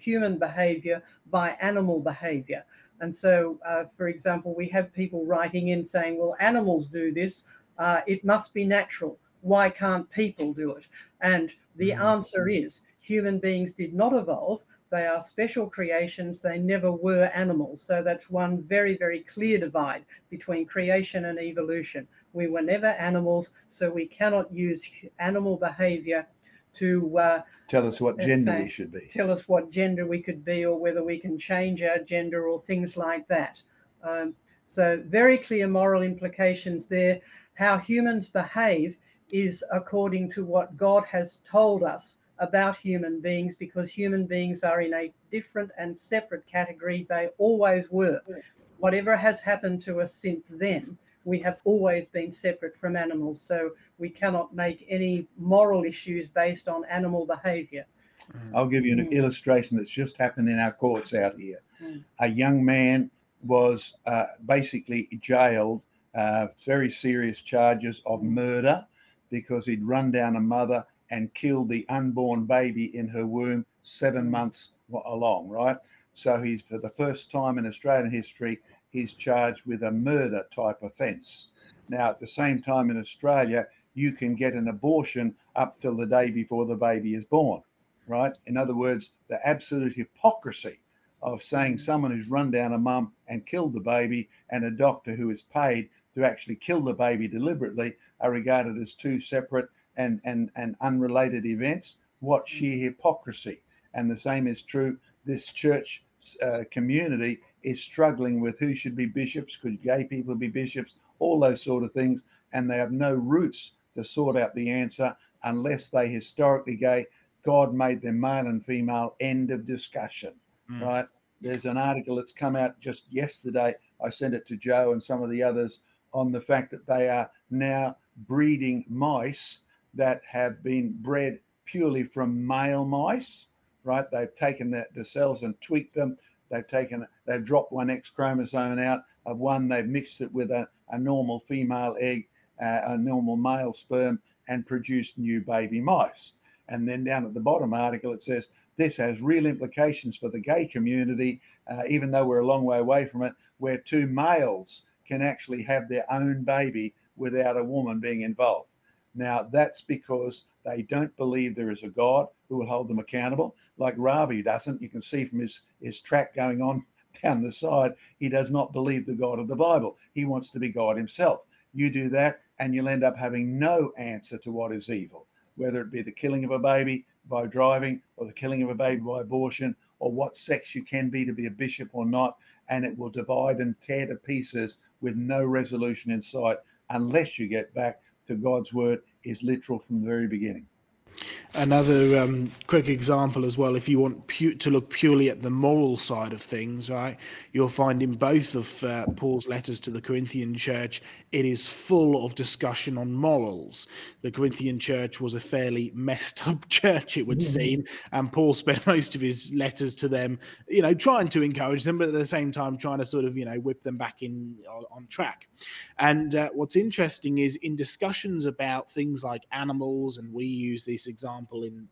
human behavior by animal behavior. And so, for example, we have people writing in saying, well, animals do this. It must be natural. Why can't people do it? And the answer is human beings did not evolve. They are special creations. They never were animals. So that's one very, very clear divide between creation and evolution. We were never animals, so we cannot use animal behavior to tell us what gender we should be. Tell us what gender we could be, or whether we can change our gender, or things like that. So very clear moral implications there. How humans behave is according to what God has told us about human beings, because human beings are in a different and separate category. They always were. Whatever has happened to us since then, we have always been separate from animals, so we cannot make any moral issues based on animal behavior. I'll give you an illustration that's just happened in our courts out here. A young man was basically jailed, very serious charges of murder, because he'd run down a mother and killed the unborn baby in her womb 7 months along, right? So he's, for the first time in Australian history, he's charged with a murder type offence. Now, at the same time in Australia, you can get an abortion up till the day before the baby is born, right? In other words, the absolute hypocrisy of saying someone who's run down a mum and killed the baby and a doctor who is paid to actually kill the baby deliberately are regarded as two separate and unrelated events. What sheer hypocrisy. And the same is true. This church community is struggling with who should be bishops, could gay people be bishops, all those sort of things. And they have no roots to sort out the answer unless they historically go, God made them male and female, end of discussion, right? There's an article that's come out just yesterday. I sent it to Joe and some of the others on the fact that they are now breeding mice that have been bred purely from male mice, right? They've taken the cells and tweaked them. They've dropped one X chromosome out of one. They've mixed it with a normal female egg, a normal male sperm, and produced new baby mice. And then down at the bottom article, it says, this has real implications for the gay community, even though we're a long way away from it, where two males can actually have their own baby without a woman being involved. Now, that's because they don't believe there is a God who will hold them accountable. Like Ravi doesn't. You can see from his track going on down the side, he does not believe the God of the Bible. He wants to be God himself. You do that, and you'll end up having no answer to what is evil, whether it be the killing of a baby by driving or the killing of a baby by abortion or what sex you can be to be a bishop or not. And it will divide and tear to pieces with no resolution in sight unless you get back to God's word is literal from the very beginning. Another quick example as well, if you want to look purely at the moral side of things, right, you'll find in both of Paul's letters to the Corinthian church, it is full of discussion on morals. The Corinthian church was a fairly messed up church, it would seem, and Paul spent most of his letters to them, you know, trying to encourage them, but at the same time trying to sort of, you know, whip them back in on track. And what's interesting is in discussions about things like animals, and we use this example in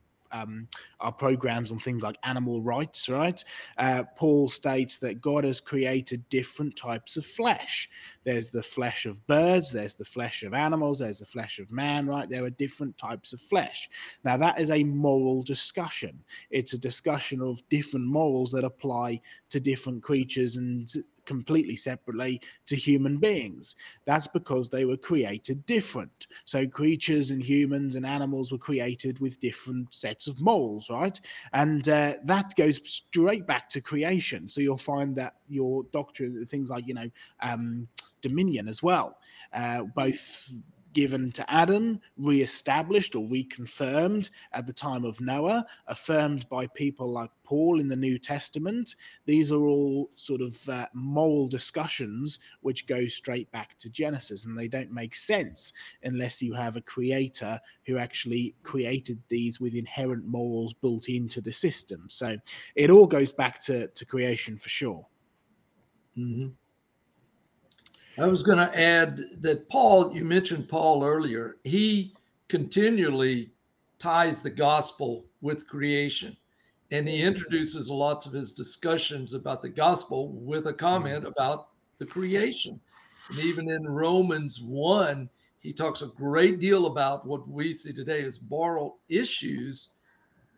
our programs on things like animal rights, right? Paul states that God has created different types of flesh. There's the flesh of birds, there's the flesh of animals, there's the flesh of man, right? There are different types of flesh. Now, that is a moral discussion. It's a discussion of different morals that apply to different creatures and completely separately to human beings. That's because they were created different. So creatures and humans and animals were created with different sets of morals, right? And that goes straight back to creation. So you'll find that your doctrine, things like, you know, dominion as well, both given to Adam, reestablished or reconfirmed at the time of Noah, affirmed by people like Paul in the New Testament. These are all sort of moral discussions which go straight back to Genesis, and they don't make sense unless you have a creator who actually created these with inherent morals built into the system. So it all goes back to creation for sure. Mm-hmm. I was going to add that Paul, you mentioned Paul earlier, he continually ties the gospel with creation, and he introduces lots of his discussions about the gospel with a comment about the creation. And even in Romans 1, he talks a great deal about what we see today as moral issues,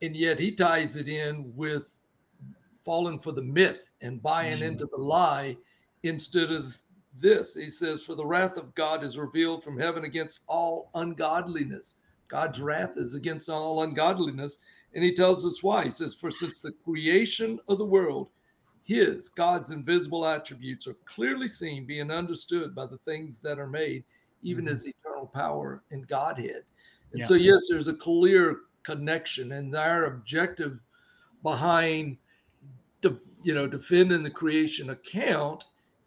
and yet he ties it in with falling for the myth and buying into the lie instead of this. He says, for the wrath of God is revealed from heaven against all ungodliness. God's wrath is against all ungodliness. And he tells us why. He says, for since the creation of the world, his, God's invisible attributes are clearly seen, being understood by the things that are made, even his eternal power and Godhead. And so, yes, there's a clear connection. And our objective behind, defending the creation account,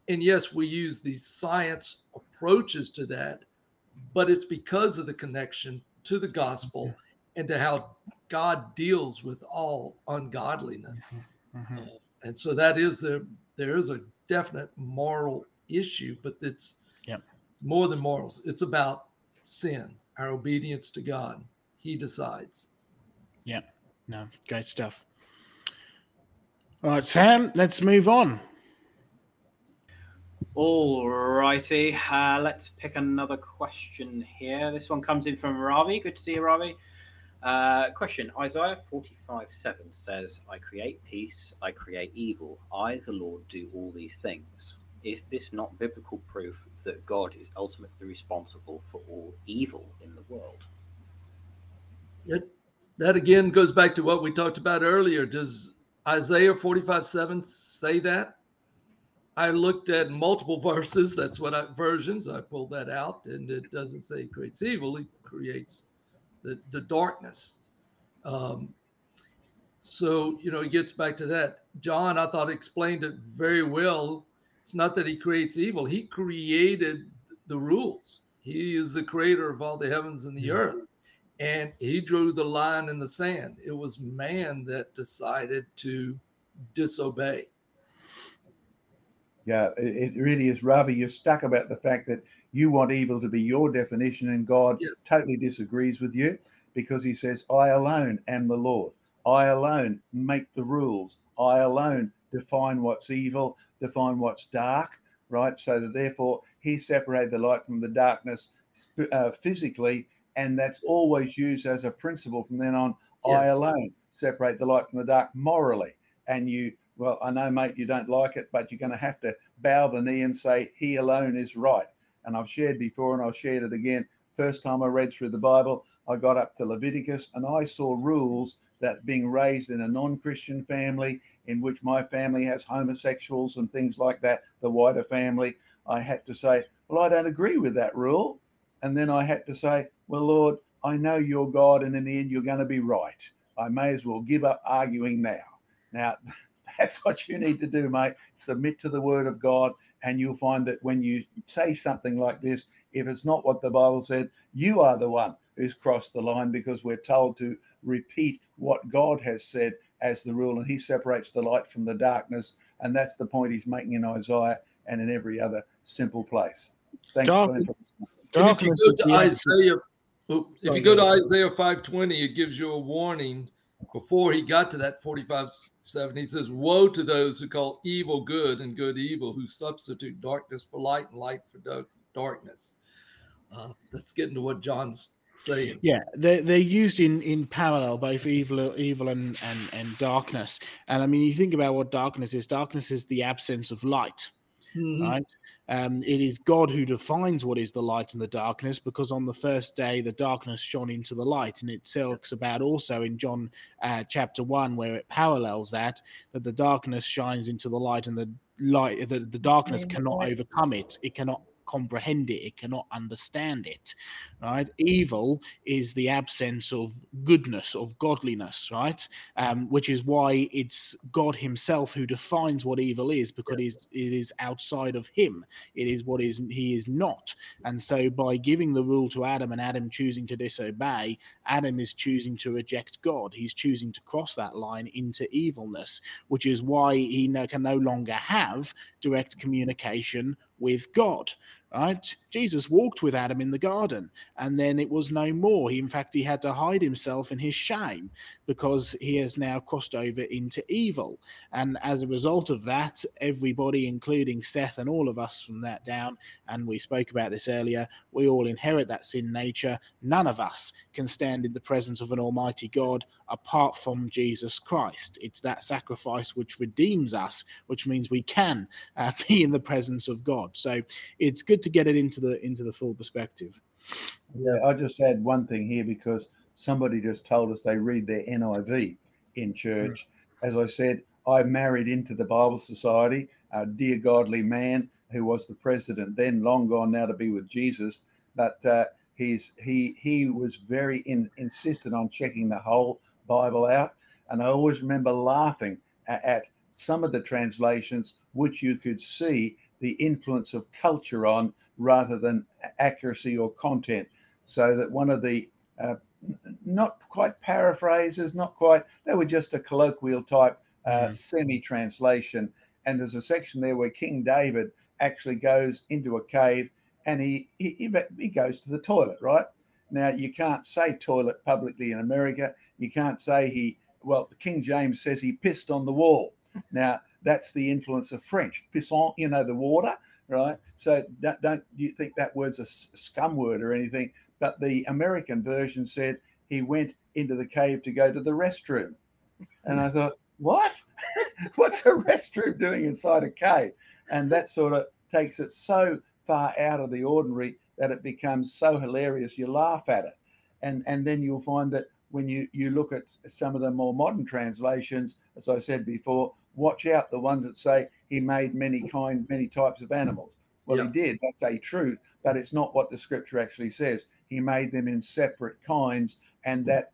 and yes, we use these science approaches to that, but it's because of the connection to the gospel into how God deals with all ungodliness. Mm-hmm. And so that is there is a definite moral issue, but it's more than morals. It's about sin, our obedience to God. He decides. Yeah, no, great stuff. All right, Sam, let's move on. All righty, let's pick another question here. This one comes in from Ravi. Good to see you, Ravi. Question, Isaiah 45:7 says, I create peace, I create evil. I, the Lord, do all these things. Is this not biblical proof that God is ultimately responsible for all evil in the world? That again goes back to what we talked about earlier. Does Isaiah 45:7 say that? I looked at multiple verses. That's what versions I pulled that out, and it doesn't say he creates evil. It creates the darkness. So, you know, it gets back to that. John, I thought, explained it very well. It's not that he creates evil. He created the rules. He is the creator of all the heavens and the earth. And he drew the line in the sand. It was man that decided to disobey. Yeah, it really is, Ravi. You're stuck about the fact that you want evil to be your definition, and God totally disagrees with you, because he says, I alone am the Lord. I alone make the rules. I alone define what's evil, define what's dark, right? So that therefore he separated the light from the darkness physically, and that's always used as a principle from then on. Yes. I alone separate the light from the dark morally, and you... Well, I know, mate, you don't like it, but you're going to have to bow the knee and say, he alone is right. And I've shared before, and I've shared it again. First time I read through the Bible, I got up to Leviticus, and I saw rules that being raised in a non-Christian family, in which my family has homosexuals and things like that, the wider family, I had to say, well, I don't agree with that rule. And then I had to say, well, Lord, I know you're God, and in the end, you're going to be right. I may as well give up arguing now. Now... That's what you need to do, mate. Submit to the word of God, and you'll find that when you say something like this, if it's not what the Bible said, you are the one who's crossed the line, because we're told to repeat what God has said as the rule, and he separates the light from the darkness, and that's the point he's making in Isaiah and in every other simple place. Thanks. If you go to Isaiah 5:20, it gives you a warning. Before he got to that 45:7, he says, woe to those who call evil good and good evil, who substitute darkness for light and light for darkness. Let's get into what John's saying. Yeah, they're used in parallel, both evil and darkness. And I mean, you think about what darkness is. Darkness is the absence of light, right? It is God who defines what is the light and the darkness, because on the first day, the darkness shone into the light. And it talks about also in John chapter 1, where it parallels that the darkness shines into the light, and the darkness cannot overcome it. It cannot comprehend it. It cannot understand it, right? Evil is the absence of goodness, of godliness, right? Which is why it's God himself who defines what evil is, because it is outside of him. It is what is he is not. And so by giving the rule to Adam and Adam choosing to disobey, Adam is choosing to reject God. He's choosing to cross that line into evilness, which is why he can no longer have direct communication with God, right? Jesus walked with Adam in the garden, and then it was no more. In fact, he had to hide himself in his shame, because he has now crossed over into evil. And as a result of that, everybody, including Seth and all of us from that down, and we spoke about this earlier, we all inherit that sin nature. None of us can stand in the presence of an almighty God apart from Jesus Christ. It's that sacrifice which redeems us, which means we can be in the presence of God. So it's good to get it into the full perspective. Yeah, I'll just add one thing here, because somebody just told us they read their NIV in church. As I said, I married into the Bible Society, a dear godly man who was the president, then long gone now to be with Jesus. But he was very insistent on checking the whole Bible out. And I always remember laughing at some of the translations, which you could see the influence of culture on rather than accuracy or content. So that one of the not quite paraphrases, not quite. They were just a colloquial type semi-translation. And there's a section there where King David actually goes into a cave and he goes to the toilet, right? Now, you can't say toilet publicly in America. You can't say King James says he pissed on the wall. Now, that's the influence of French. Pissant, you know, the water, right? So don't you think that word's a scum word or anything? But the American version said he went into the cave to go to the restroom. And I thought, what? What's a restroom doing inside a cave? And that sort of takes it so far out of the ordinary that it becomes so hilarious you laugh at it. And then you'll find that when you look at some of the more modern translations, as I said before, watch out the ones that say he made many types of animals. Well, He did. That's a truth, but it's not what the scripture actually says. He made them in separate kinds, and that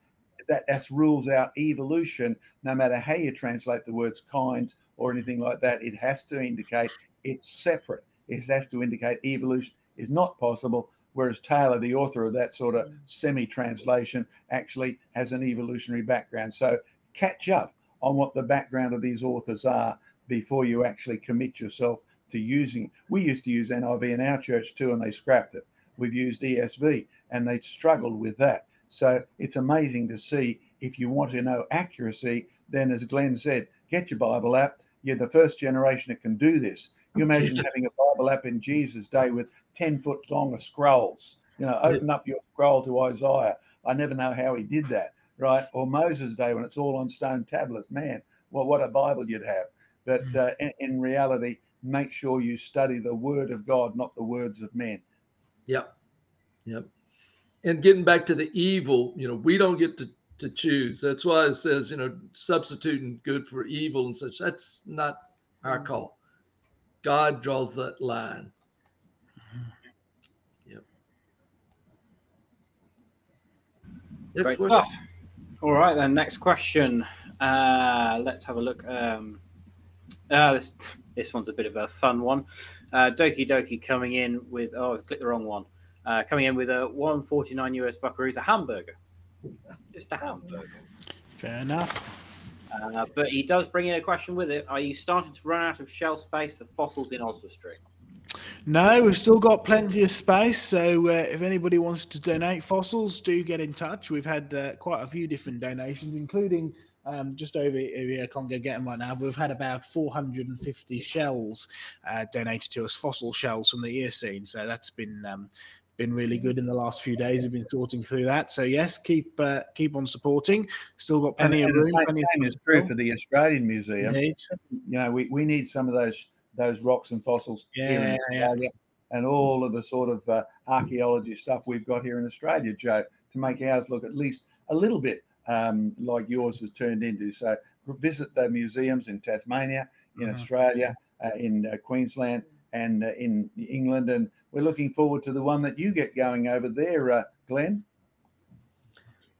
rules out evolution. No matter how you translate the words kinds or anything like that, it has to indicate it's separate. It has to indicate evolution is not possible, whereas Taylor, the author of that sort of semi-translation, actually has an evolutionary background. So catch up on what the background of these authors are before you actually commit yourself to using. We used to use NIV in our church too, and they scrapped it. We've used ESV, and they struggled with that. So it's amazing to see. If you want to know accuracy, then as Glenn said, get your Bible app. You're the first generation that can do this. You imagine having a Bible app in Jesus' day with 10-foot long scrolls. You know, open up your scroll to Isaiah. I never know how he did that, right? Or Moses' day when it's all on stone tablets. Man, well, what a Bible you'd have. But in reality, make sure you study the Word of God, not the words of men. Yep. And getting back to the evil, you know, we don't get to choose. That's why it says, you know, substituting good for evil and such. That's not our call. God draws that line. Yep. Great stuff. All right, then. Next question. Let's have a look. This one's a bit of a fun one. Doki Doki coming in with... Oh, I clicked the wrong one. Coming in with a $1.49 US buckaroos, a hamburger. Just a hamburger. Fair enough. But he does bring in a question with it. Are you starting to run out of shelf space for fossils in Oswestry? No, we've still got plenty of space. So if anybody wants to donate fossils, do get in touch. We've had quite a few different donations, including just over here. I can't go get them right now. We've had about 450 shells donated to us, fossil shells from the Eocene. So that's been really good in the last few days. We've been sorting through that. So yes, keep on supporting. Still got plenty of room. The same is true for the Australian Museum. Indeed. You know, we need some of those rocks and fossils here in Australia, and all of the sort of archaeology stuff we've got here in Australia, Joe, to make ours look at least a little bit like yours has turned into. So visit the museums in Tasmania, in Australia, in Queensland, and in England, and we're looking forward to the one that you get going over there, Glenn.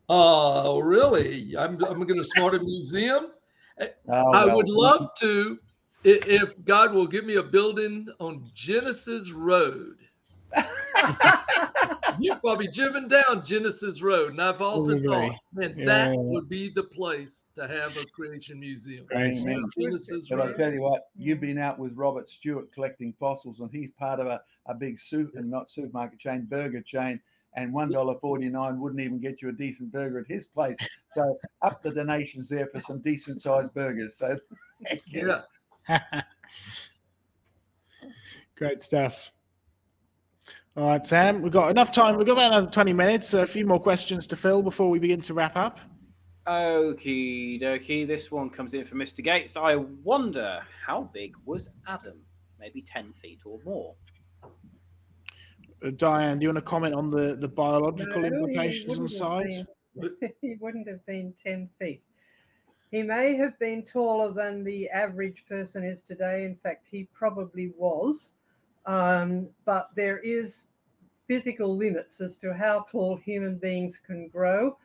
Oh, really? I'm going to start a museum. I would love to, if God will give me a building on Genesis Road. You've probably driven down Genesis Road, and I've often thought, man, that would be the place to have a creation museum. Genesis Road. I'll tell you what, you've been out with Robert Stewart collecting fossils, and he's part of a big supermarket chain, burger chain, and $1.49 wouldn't even get you a decent burger at his place. So up the donations there for some decent-sized burgers. So thank you. Yeah. Great stuff. All right, Sam, we've got enough time. We've got about another 20 minutes, so a few more questions to fill before we begin to wrap up. Okie dokie. This one comes in from Mr. Gates. I wonder how big was Adam? Maybe 10 feet or more. Diane, do you want to comment on the biological implications and size? He wouldn't have been 10 feet. He may have been taller than the average person is today. In fact, he probably was. But there is physical limits as to how tall human beings can grow.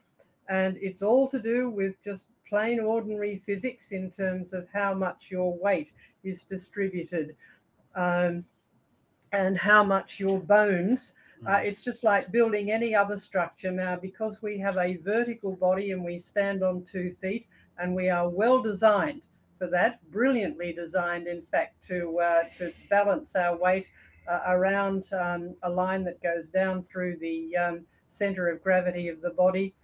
And it's all to do with just plain ordinary physics in terms of how much your weight is distributed and how much your bones It's just like building any other structure. Now, because we have a vertical body and we stand on 2 feet, and we are well designed for that, brilliantly designed, in fact, to balance our weight around a line that goes down through the center of gravity of the body.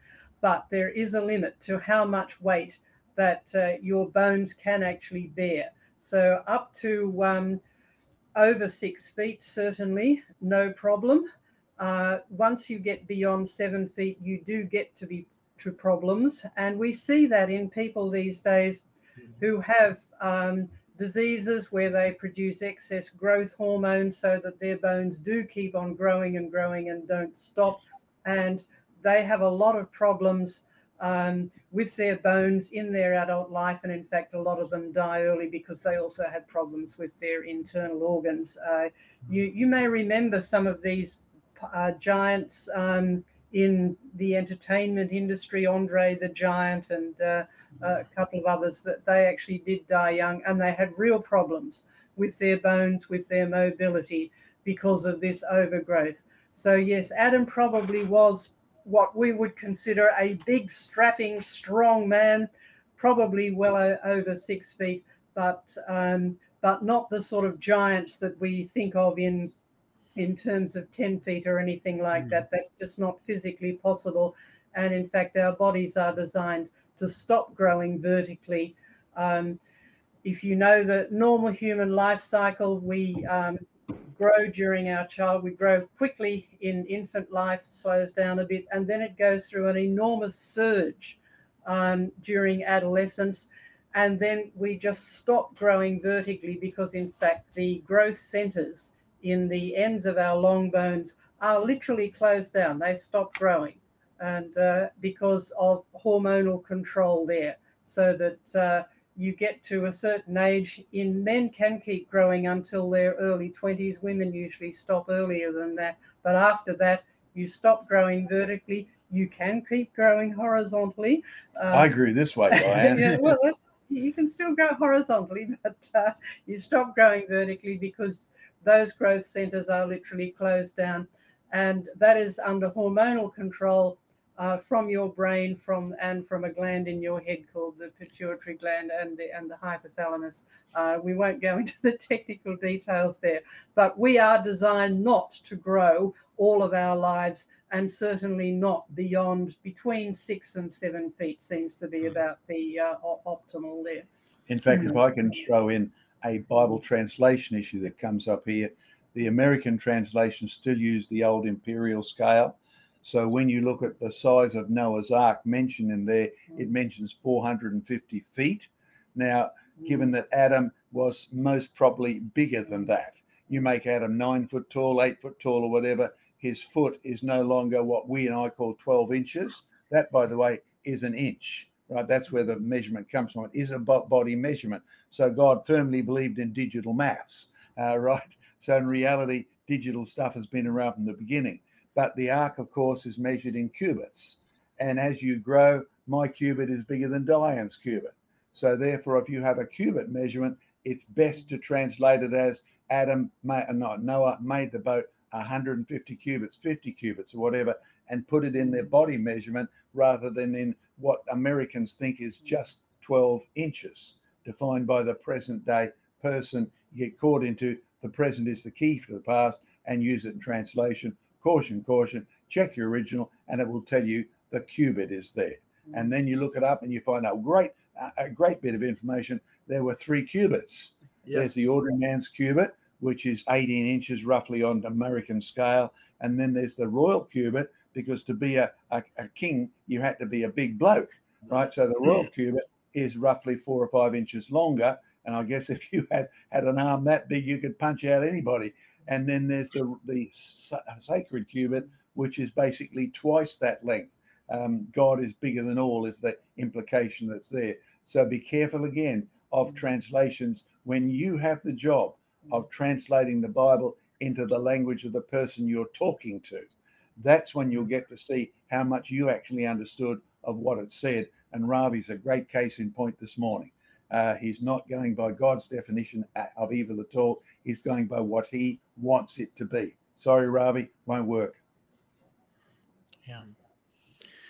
But there is a limit to how much weight that your bones can actually bear. So up to over 6 feet, certainly, no problem. Once you get beyond 7 feet, you do get to be to problems. And we see that in people these days who have diseases where they produce excess growth hormone so that their bones do keep on growing and growing and don't stop. And they have a lot of problems with their bones in their adult life. And in fact, a lot of them die early because they also have problems with their internal organs. You may remember some of these giants in the entertainment industry, Andre the Giant and a couple of others, that they actually did die young, and they had real problems with their bones, with their mobility because of this overgrowth. So yes, Adam probably was what we would consider a big, strapping, strong man, probably well over 6 feet, but not the sort of giants that we think of in terms of 10 feet or anything like that. That's just not physically possible. And in fact, our bodies are designed to stop growing vertically. If you know the normal human life cycle, we grow during our child, we grow quickly in infant life, slows down a bit, and then it goes through an enormous surge during adolescence. And then we just stop growing vertically because, in fact, the growth centers in the ends of our long bones are literally closed down. They stop growing, and because of hormonal control there, so that you get to a certain age. In men can keep growing until their early 20s. Women usually stop earlier than that. But after that, you stop growing vertically. You can keep growing horizontally. I agree this way, Diane. Yeah, well, you can still grow horizontally, but you stop growing vertically because those growth centers are literally closed down. And that is under hormonal control from your brain, from a gland in your head called the pituitary gland and the hypothalamus. We won't go into the technical details there, but we are designed not to grow all of our lives, and certainly not beyond between 6 and 7 feet seems to be about the optimal there. In fact, if I can throw in a Bible translation issue that comes up here, the American translation still use the old imperial scale. So when you look at the size of Noah's Ark mentioned in there, it mentions 450 feet. Now, given that Adam was most probably bigger than that, you make Adam 9 foot tall, 8 foot tall or whatever, his foot is no longer what we and I call 12 inches. That, by the way, is an inch, right? That's where the measurement comes from. It is a body measurement. So God firmly believed in digital maths, right? So in reality, digital stuff has been around from the beginning. But the arc, of course, is measured in cubits. And as you grow, my cubit is bigger than Diane's cubit. So therefore, if you have a cubit measurement, it's best to translate it as Noah made the boat 150 cubits, 50 cubits or whatever, and put it in their body measurement rather than in what Americans think is just 12 inches, defined by the present day person. You get caught into the present is the key for the past and use it in translation. Caution, check your original and it will tell you the cubit is there. And then you look it up and you find out a great bit of information. There were 3 cubits. Yes. There's the ordinary man's cubit, which is 18 inches roughly on the American scale. And then there's the royal cubit, because to be a king, you had to be a big bloke, right? So the royal cubit is roughly 4 or 5 inches longer. And I guess if you had an arm that big, you could punch out anybody. And then there's the sacred cubit, which is basically twice that length. God is bigger than all is the implication that's there. So be careful again of translations. When you have the job of translating the Bible into the language of the person you're talking to, that's when you'll get to see how much you actually understood of what it said. And Ravi's a great case in point this morning. He's not going by God's definition of evil at all. He's going by what he wants it to be. Sorry, Robbie, won't work. Yeah.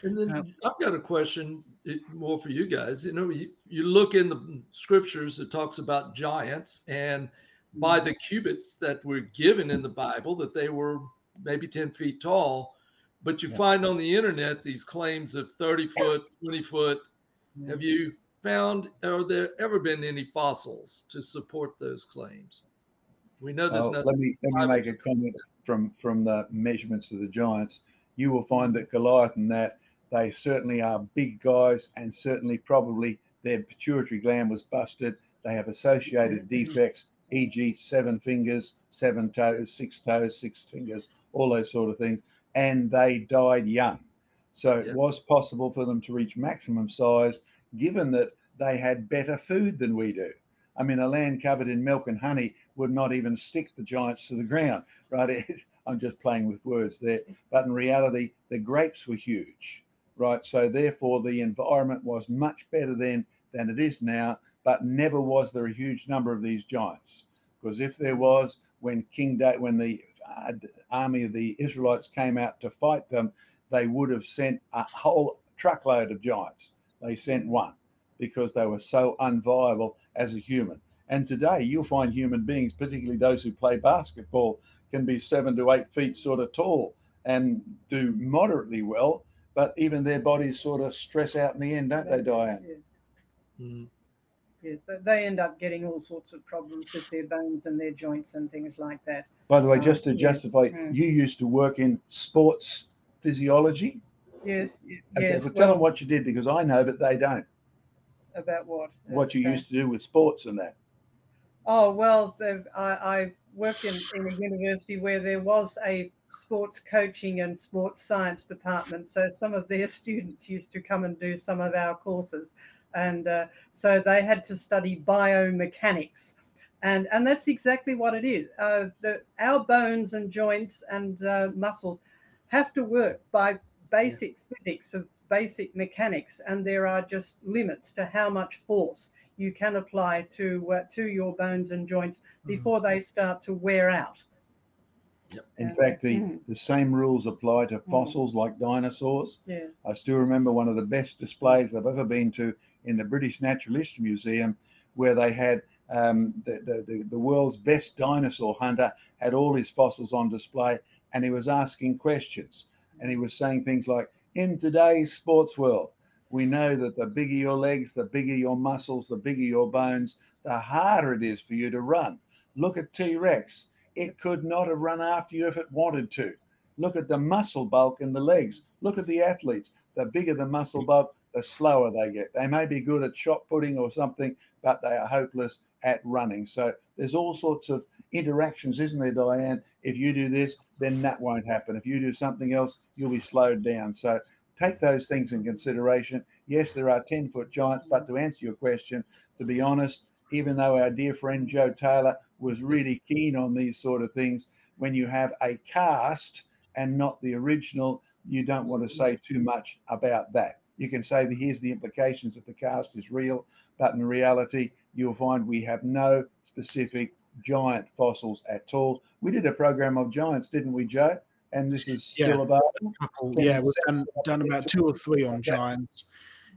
And then I've got a question more for you guys. You know, you look in the scriptures, it talks about giants, and by the cubits that were given in the Bible, that they were maybe 10 feet tall, but you find on the internet these claims of 30 foot, 20 foot. Have you found, are there ever been any fossils to support those claims? We know there's nothing. Let me make a comment from the measurements of the giants. You will find that Goliath and that they certainly are big guys, and certainly probably their pituitary gland was busted. They have associated defects, e.g. 7 fingers, 7 toes, 6 toes, 6 fingers, all those sort of things. And they died young. So it was possible for them to reach maximum size, given that they had better food than we do. I mean, a land covered in milk and honey would not even stick the giants to the ground, right? I'm just playing with words there. But in reality, the grapes were huge, right? So therefore, the environment was much better then than it is now, but never was there a huge number of these giants. Because if there was, when the army of the Israelites came out to fight them, they would have sent a whole truckload of giants. They sent one because they were so unviable as a human. And today you'll find human beings, particularly those who play basketball, can be 7 to 8 feet sort of tall and do moderately well, but even their bodies sort of stress out in the end, don't they, Diane? Yeah. Mm-hmm. Yeah, they end up getting all sorts of problems with their bones and their joints and things like that. By the way, just to justify, you used to work in sports physiology? Yes. Okay, yes, so tell them what you did, because I know, but they don't. About what? What you used to do with sports and that. Oh, well, I worked in a university where there was a sports coaching and sports science department, so some of their students used to come and do some of our courses. And so they had to study biomechanics. And that's exactly what it is. Our bones and joints and muscles have to work by basic physics of basic mechanics, and there are just limits to how much force you can apply to your bones and joints before they start to wear out. In fact, the same rules apply to fossils like dinosaurs. Yes. I still remember one of the best displays I've ever been to in the British Natural History Museum, where they had the world's best dinosaur hunter had all his fossils on display, and he was asking questions, and he was saying things like, in today's sports world, we know that the bigger your legs, the bigger your muscles, the bigger your bones, the harder it is for you to run. Look at T-Rex. It could not have run after you if it wanted to. Look at the muscle bulk in the legs. Look at the athletes. The bigger the muscle bulk, the slower they get. They may be good at shot putting or something, but they are hopeless at running. So there's all sorts of interactions, isn't there, Diane? If you do this, then that won't happen. If you do something else, you'll be slowed down. So take those things in consideration. Yes, there are 10-foot giants, but to answer your question, to be honest, even though our dear friend Joe Taylor was really keen on these sort of things, when you have a cast and not the original, you don't want to say too much about that. You can say that here's the implications if the cast is real, but in reality, you'll find we have no specific giant fossils at all. We did a program of giants, didn't we, Joe? And this is still about we've done about 2 or 3 on giants.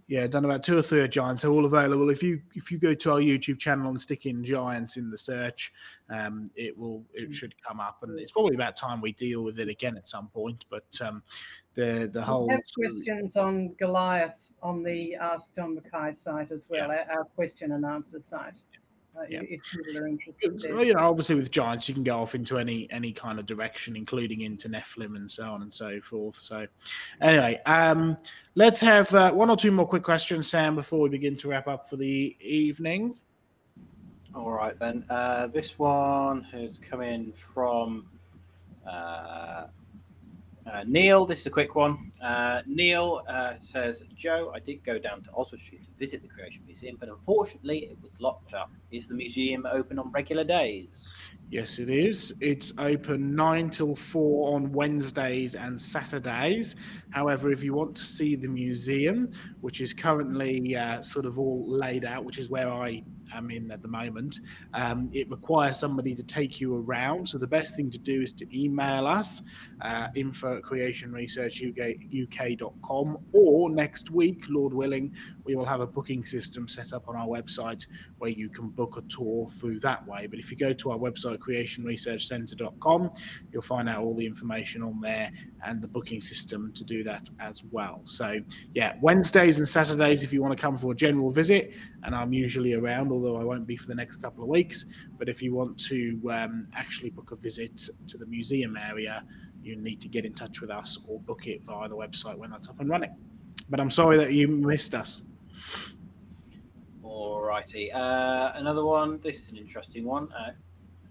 Yeah, done about 2 or 3 of giants. They're all available. If you go to our YouTube channel and stick in giants in the search, it should come up, and it's probably about time we deal with it again at some point. But the whole, we have questions on Goliath on the Ask Don Mackay site as well, our question and answer site. If people are interested. Well, you know, obviously with giants, you can go off into any kind of direction, including into Nephilim and so on and so forth. So anyway, let's have 1 or 2 more quick questions, Sam, before we begin to wrap up for the evening. All right, then. This one has come in from Neil. This is a quick one. Neil says, Joe, I did go down to Oswald Street to visit the Creation Museum, but unfortunately it was locked up. Is the museum open on regular days? Yes, it is. It's open 9 till 4 on Wednesdays and Saturdays. However, if you want to see the museum, which is currently sort of all laid out, which is where I am in at the moment, it requires somebody to take you around. So the best thing to do is to email us, info@creationresearchuk.com, or next week, Lord willing, we will have a booking system set up on our website where you can book a tour through that way. But if you go to our website, creationresearchcenter.com, you'll find out all the information on there and the booking system to do that as well. So yeah, Wednesdays and Saturdays if you want to come for a general visit, and I'm usually around, although I won't be for the next couple of weeks. But if you want to actually book a visit to the museum area, you need to get in touch with us or book it via the website when that's up and running. But I'm sorry that you missed us. Alrighty, another one. This is an interesting one.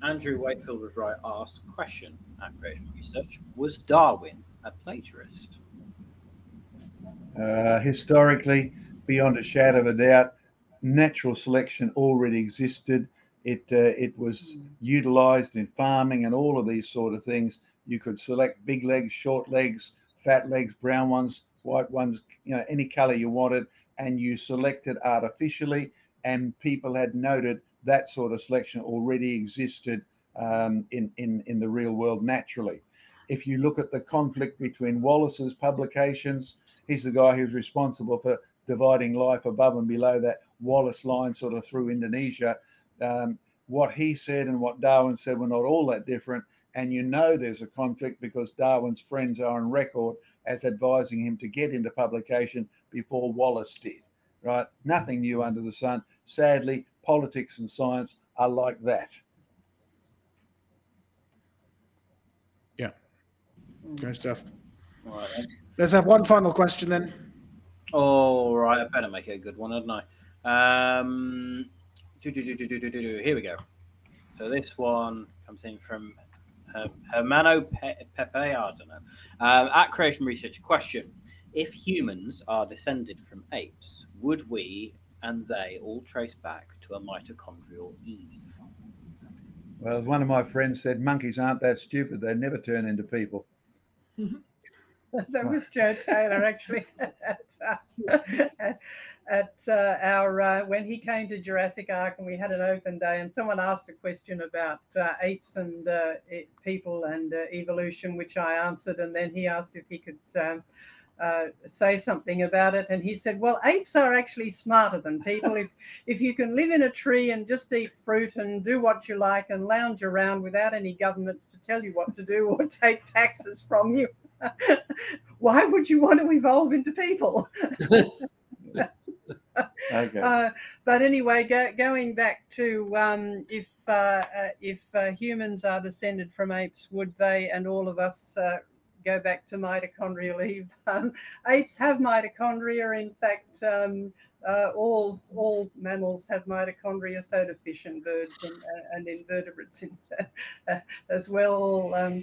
Andrew Wakefield was right, asked a question at Creation Research. Was Darwin a plagiarist? Historically, beyond a shadow of a doubt, natural selection already existed. It was utilised in farming and all of these sort of things. You could select big legs, short legs, fat legs, brown ones, white ones, you know, any colour you wanted, and you selected artificially, and people had noted that sort of selection already existed in the real world naturally. If you look at the conflict between Wallace's publications, he's the guy who's responsible for dividing life above and below that Wallace line sort of through Indonesia. What he said and what Darwin said were not all that different. And you know there's a conflict because Darwin's friends are on record as advising him to get into publication before Wallace did, right? Nothing new under the sun. Sadly, politics and science are like that. Yeah. Good stuff. All right, then. Let's have one final question then. All right. I better make it a good one, hadn't I? Here we go. So this one comes in from Hermano Pepe, I don't know. At Creation Research, question. If humans are descended from apes, would we and they all trace back to a mitochondrial Eve? Well, as one of my friends said, monkeys aren't that stupid. They never turn into people. That was Joe Taylor, actually, at our when he came to Jurassic Ark, and we had an open day, and someone asked a question about apes and people and evolution, which I answered, and then he asked if he could say something about it, and he said, well, apes are actually smarter than people. If you can live in a tree and just eat fruit and do what you like and lounge around without any governments to tell you what to do or take taxes from you, why would you want to evolve into people? Okay. But anyway, going back to if humans are descended from apes, would they and all of us go back to mitochondrial Eve? Apes have mitochondria. In fact, all mammals have mitochondria, so do fish and birds and invertebrates as well.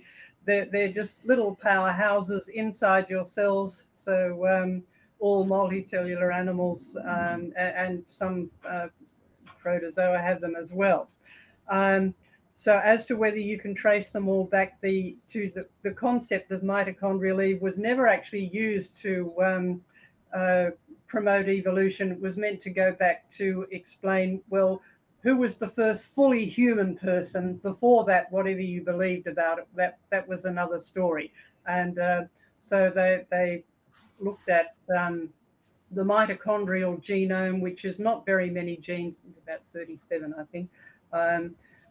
They're just little powerhouses inside your cells. So all multicellular animals and some protozoa have them as well. So as to whether you can trace them all back, the concept of mitochondrial Eve was never actually used to promote evolution. It was meant to go back to explain, well, who was the first fully human person? Before that, whatever you believed about it, that was another story. And so they looked at the mitochondrial genome, which is not very many genes, about 37, I think,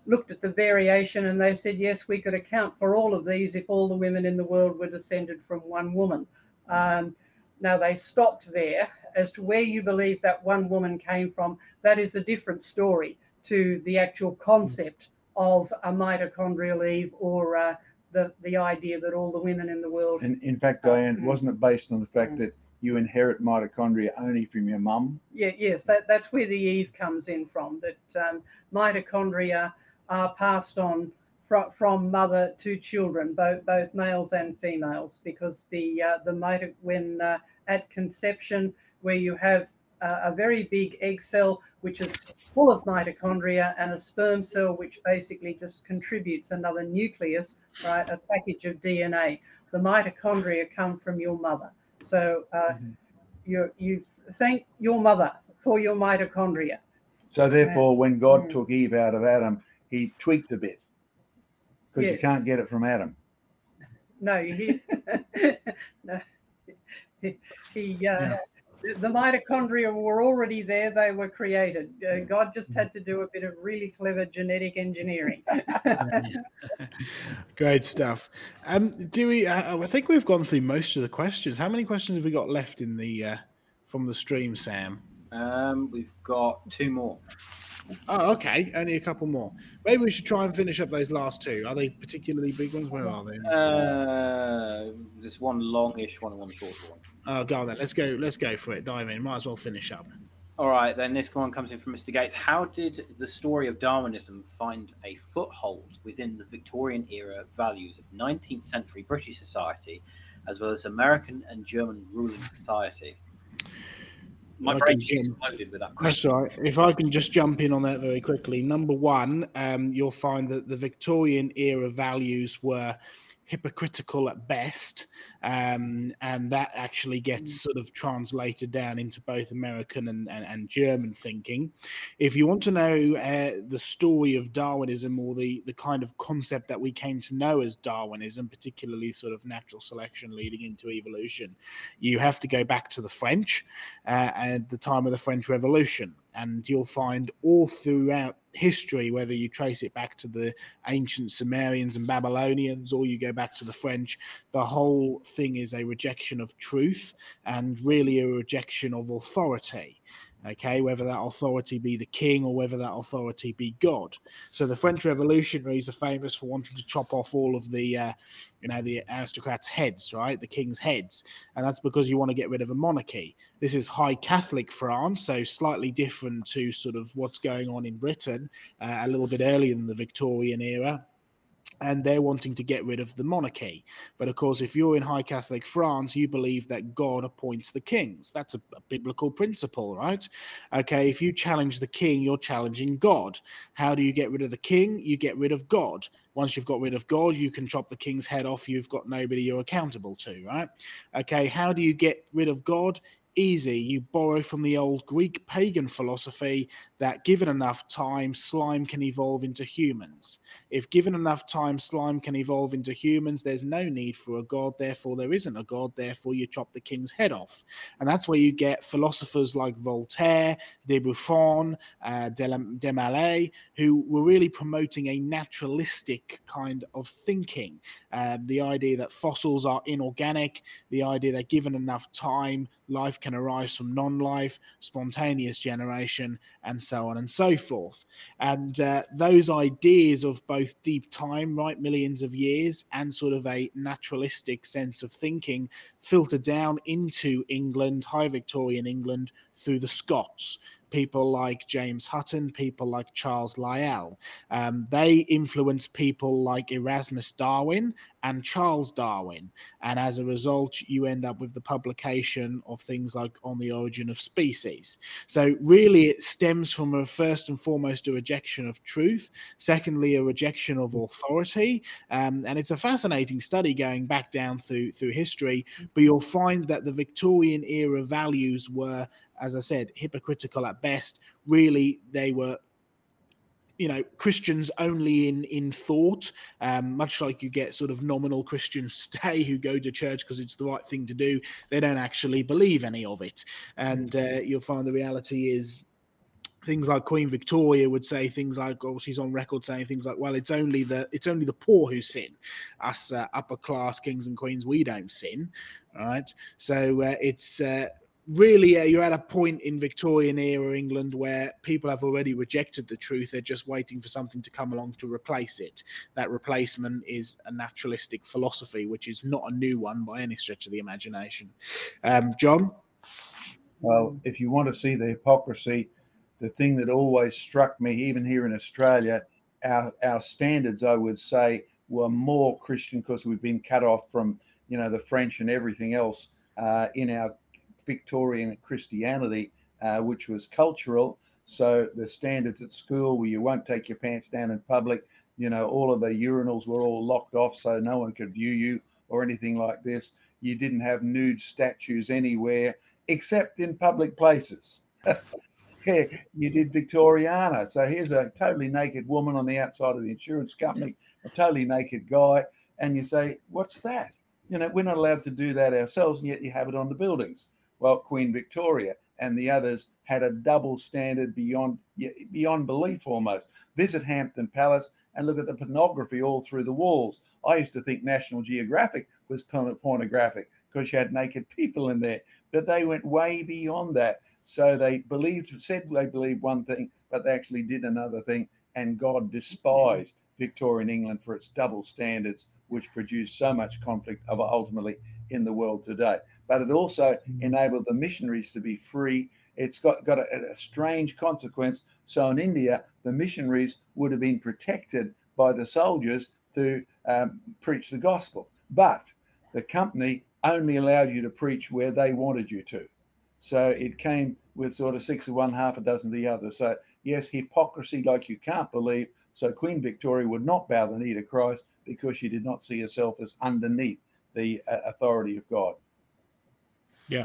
looked at the variation, and they said, yes, we could account for all of these if all the women in the world were descended from one woman. Now, they stopped there. As to where you believe that one woman came from, that is a different story to the actual concept of a mitochondrial Eve or the idea that all the women in the world... And in fact, Diane, wasn't it based on the fact that you inherit mitochondria only from your mum? Yeah, yes, that's where the Eve comes in from, that mitochondria are passed on from mother to children, both males and females, because the when at conception, where you have a very big egg cell, which is full of mitochondria, and a sperm cell, which basically just contributes another nucleus, right, a package of DNA. The mitochondria come from your mother. So you thank your mother for your mitochondria. So therefore, when God took Eve out of Adam, he tweaked a bit, because you can't get it from Adam. No, the mitochondria were already there. They were created. God just had to do a bit of really clever genetic engineering. Great stuff. I think we've gone through most of the questions. How many questions have we got left in the from the stream, Sam? We've got two more. Oh, okay. Only a couple more. Maybe we should try and finish up those last two. Are they particularly big ones? Where are they? There's one longish one and one shorter one. Oh, go on then. Let's go for it. Dive in. Might as well finish up. All right. Then this one comes in from Mr. Gates. How did the story of Darwinism find a foothold within the Victorian era values of 19th century British society, as well as American and German ruling society? My brain exploded with that question. Sorry, if I can just jump in on that very quickly. Number one, you'll find that the Victorian era values were hypocritical at best, and that actually gets sort of translated down into both American and German thinking. If you want to know the story of Darwinism, or the kind of concept that we came to know as Darwinism, particularly sort of natural selection leading into evolution, you have to go back to the French at the time of the French Revolution. And you'll find all throughout history, whether you trace it back to the ancient Sumerians and Babylonians, or you go back to the French, the whole thing is a rejection of truth and really a rejection of authority. Okay, whether that authority be the king or whether that authority be God. So the French revolutionaries are famous for wanting to chop off all of the aristocrats' heads, right? The king's heads. And that's because you want to get rid of a monarchy. This is high Catholic France, so slightly different to sort of what's going on in Britain a little bit earlier than the Victorian era. And they're wanting to get rid of the monarchy. But of course, if you're in high Catholic France, you believe that God appoints the kings. That's a biblical principle, right? Okay, if you challenge the king, you're challenging God. How do you get rid of the king? You get rid of God. Once you've got rid of God, you can chop the king's head off. You've got nobody you're accountable to, right? Okay, how do you get rid of God? Easy. You borrow from the old Greek pagan philosophy that given enough time, slime can evolve into humans. If given enough time, slime can evolve into humans, there's no need for a god, therefore there isn't a god, therefore you chop the king's head off. And that's where you get philosophers like Voltaire, de Buffon, Desmarais, who were really promoting a naturalistic kind of thinking. The idea that fossils are inorganic, the idea that given enough time, life can arise from non-life, spontaneous generation, and so on and so forth. And those ideas of both deep time, right, millions of years, and sort of a naturalistic sense of thinking filter down into England, high Victorian England, through the Scots. People like James Hutton, people like Charles Lyell. They influence people like Erasmus Darwin and Charles Darwin. And as a result, you end up with the publication of things like On the Origin of Species. So really it stems from first and foremost a rejection of truth, secondly a rejection of authority. And it's a fascinating study going back down through history, but you'll find that the Victorian era values were, as I said, hypocritical at best. Really, they were, Christians only in thought, much like you get sort of nominal Christians today who go to church because it's the right thing to do. They don't actually believe any of it. And you'll find the reality is things like Queen Victoria would say things like, she's on record saying things like, well, it's only the poor who sin. Us upper class kings and queens, we don't sin, right? So it's... Really, you're at a point in Victorian era England where people have already rejected the truth. They're just waiting for something to come along to replace it. That replacement is a naturalistic philosophy, which is not a new one by any stretch of the imagination. John? Well, if you want to see the hypocrisy, the thing that always struck me, even here in Australia, our standards, I would say, were more Christian because we've been cut off from, the French and everything else in our Victorian Christianity which was cultural. So the standards at school where you won't take your pants down in public, you know, all of the urinals were all locked off so no one could view you or anything like this. You didn't have nude statues anywhere except in public places. You did Victoriana. So here's a totally naked woman on the outside of the insurance company, a totally naked guy. And you say, what's that? You know, we're not allowed to do that ourselves, and yet you have it on the buildings. Well, Queen Victoria and the others had a double standard beyond belief almost. Visit Hampton Palace and look at the pornography all through the walls. I used to think National Geographic was pornographic because you had naked people in there, but they went way beyond that. So they believed one thing, but they actually did another thing. And God despised Victorian England for its double standards, which produced so much conflict ultimately in the world today. But it also enabled the missionaries to be free. It's got a strange consequence. So in India, the missionaries would have been protected by the soldiers to preach the gospel. But the company only allowed you to preach where they wanted you to. So it came with sort of six of one, half a dozen of the other. So yes, hypocrisy like you can't believe. So Queen Victoria would not bow the knee to Christ because she did not see herself as underneath the authority of God. Yeah.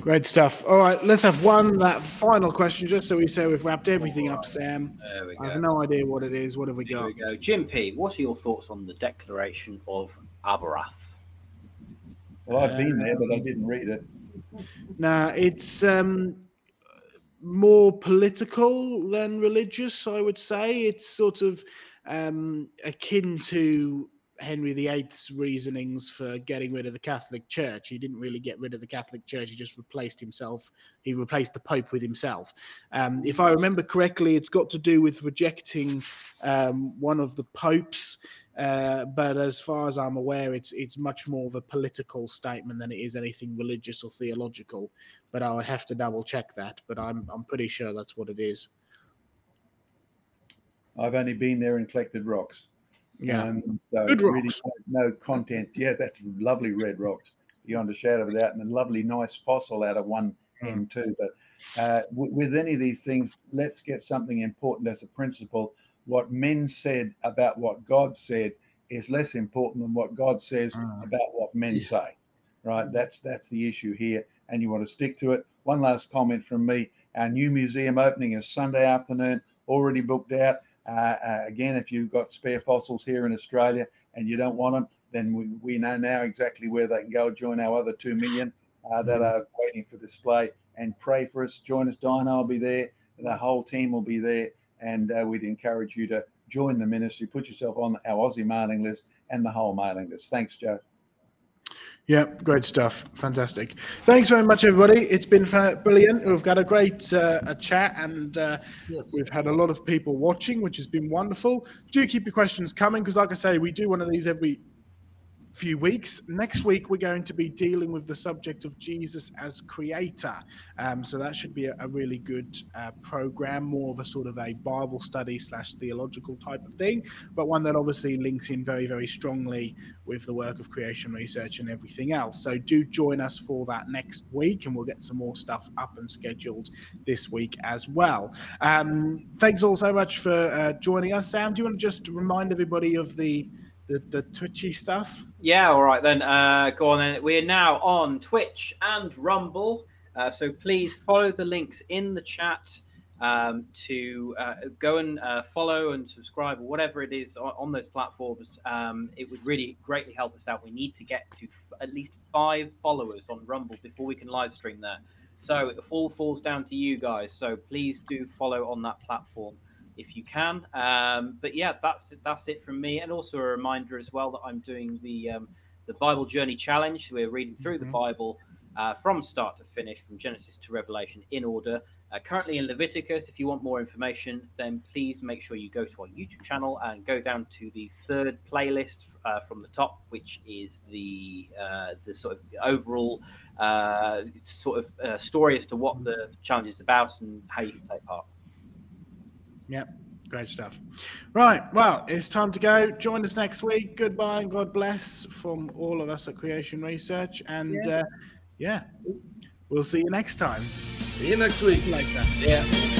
Great stuff. All right, let's have one final question, just so we say we've wrapped everything up, Sam. There we go. I have no idea what it is. What have we got? Here we go. Jim P., what are your thoughts on the Declaration of Arbroath? Well, I've been there, but I didn't read it. No, it's more political than religious, I would say. It's sort of akin to Henry VIII's reasonings for getting rid of the Catholic Church. He didn't really get rid of the Catholic Church. He just replaced himself. He replaced the Pope with himself. If I remember correctly, it's got to do with rejecting one of the popes. But as far as I'm aware, it's much more of a political statement than it is anything religious or theological. But I would have to double check that. But I'm pretty sure that's what it is. I've only been there and collected rocks. Yeah, so good really rocks. No content. Yeah, that's lovely red rocks beyond a shadow of a doubt, and a lovely nice fossil out of one end too. But with any of these things, let's get something important as a principle. What men said about what God said is less important than what God says about what men say, right? That's the issue here, and you want to stick to it. One last comment from me. Our new museum opening is Sunday afternoon, already booked out. Again, if you've got spare fossils here in Australia and you don't want them, then we know now exactly where they can go. Join our other 2 million that are waiting for display, and pray for us. Join us. Diana will be there. The whole team will be there. And we'd encourage you to join the ministry, put yourself on our Aussie mailing list and the whole mailing list. Thanks, Joe. Yeah, great stuff. Fantastic. Thanks very much, everybody. It's been brilliant. We've got a great chat, and we've had a lot of people watching, which has been wonderful. Do keep your questions coming, because like I say, we do one of these every few weeks. Next week, we're going to be dealing with the subject of Jesus as creator. So that should be a really good program, more of a sort of a Bible study / theological type of thing, but one that obviously links in very, very strongly with the work of creation research and everything else. So do join us for that next week, and we'll get some more stuff up and scheduled this week as well. Thanks all so much for joining us. Sam, do you want to just remind everybody of the Twitchy stuff? Yeah, all right then. Go on then. We are now on Twitch and Rumble. So please follow the links in the chat to go and follow and subscribe or whatever it is on those platforms. It would really greatly help us out. We need to get to at least 5 followers on Rumble before we can live stream there. So it all falls down to you guys. So please do follow on that platform if you can. But yeah, that's it from me. And also a reminder as well that I'm doing the Bible Journey Challenge. We're reading through the Bible from start to finish, from Genesis to Revelation in order. Currently in Leviticus. If you want more information, then please make sure you go to our YouTube channel and go down to the 3rd playlist from the top, which is the sort of overall story as to what the challenge is about and how you can take part. Yep, great stuff. Right, well, it's time to go. Join us next week. Goodbye and God bless from all of us at Creation Research. And We'll see you next time. See you next week. Like that. Yeah.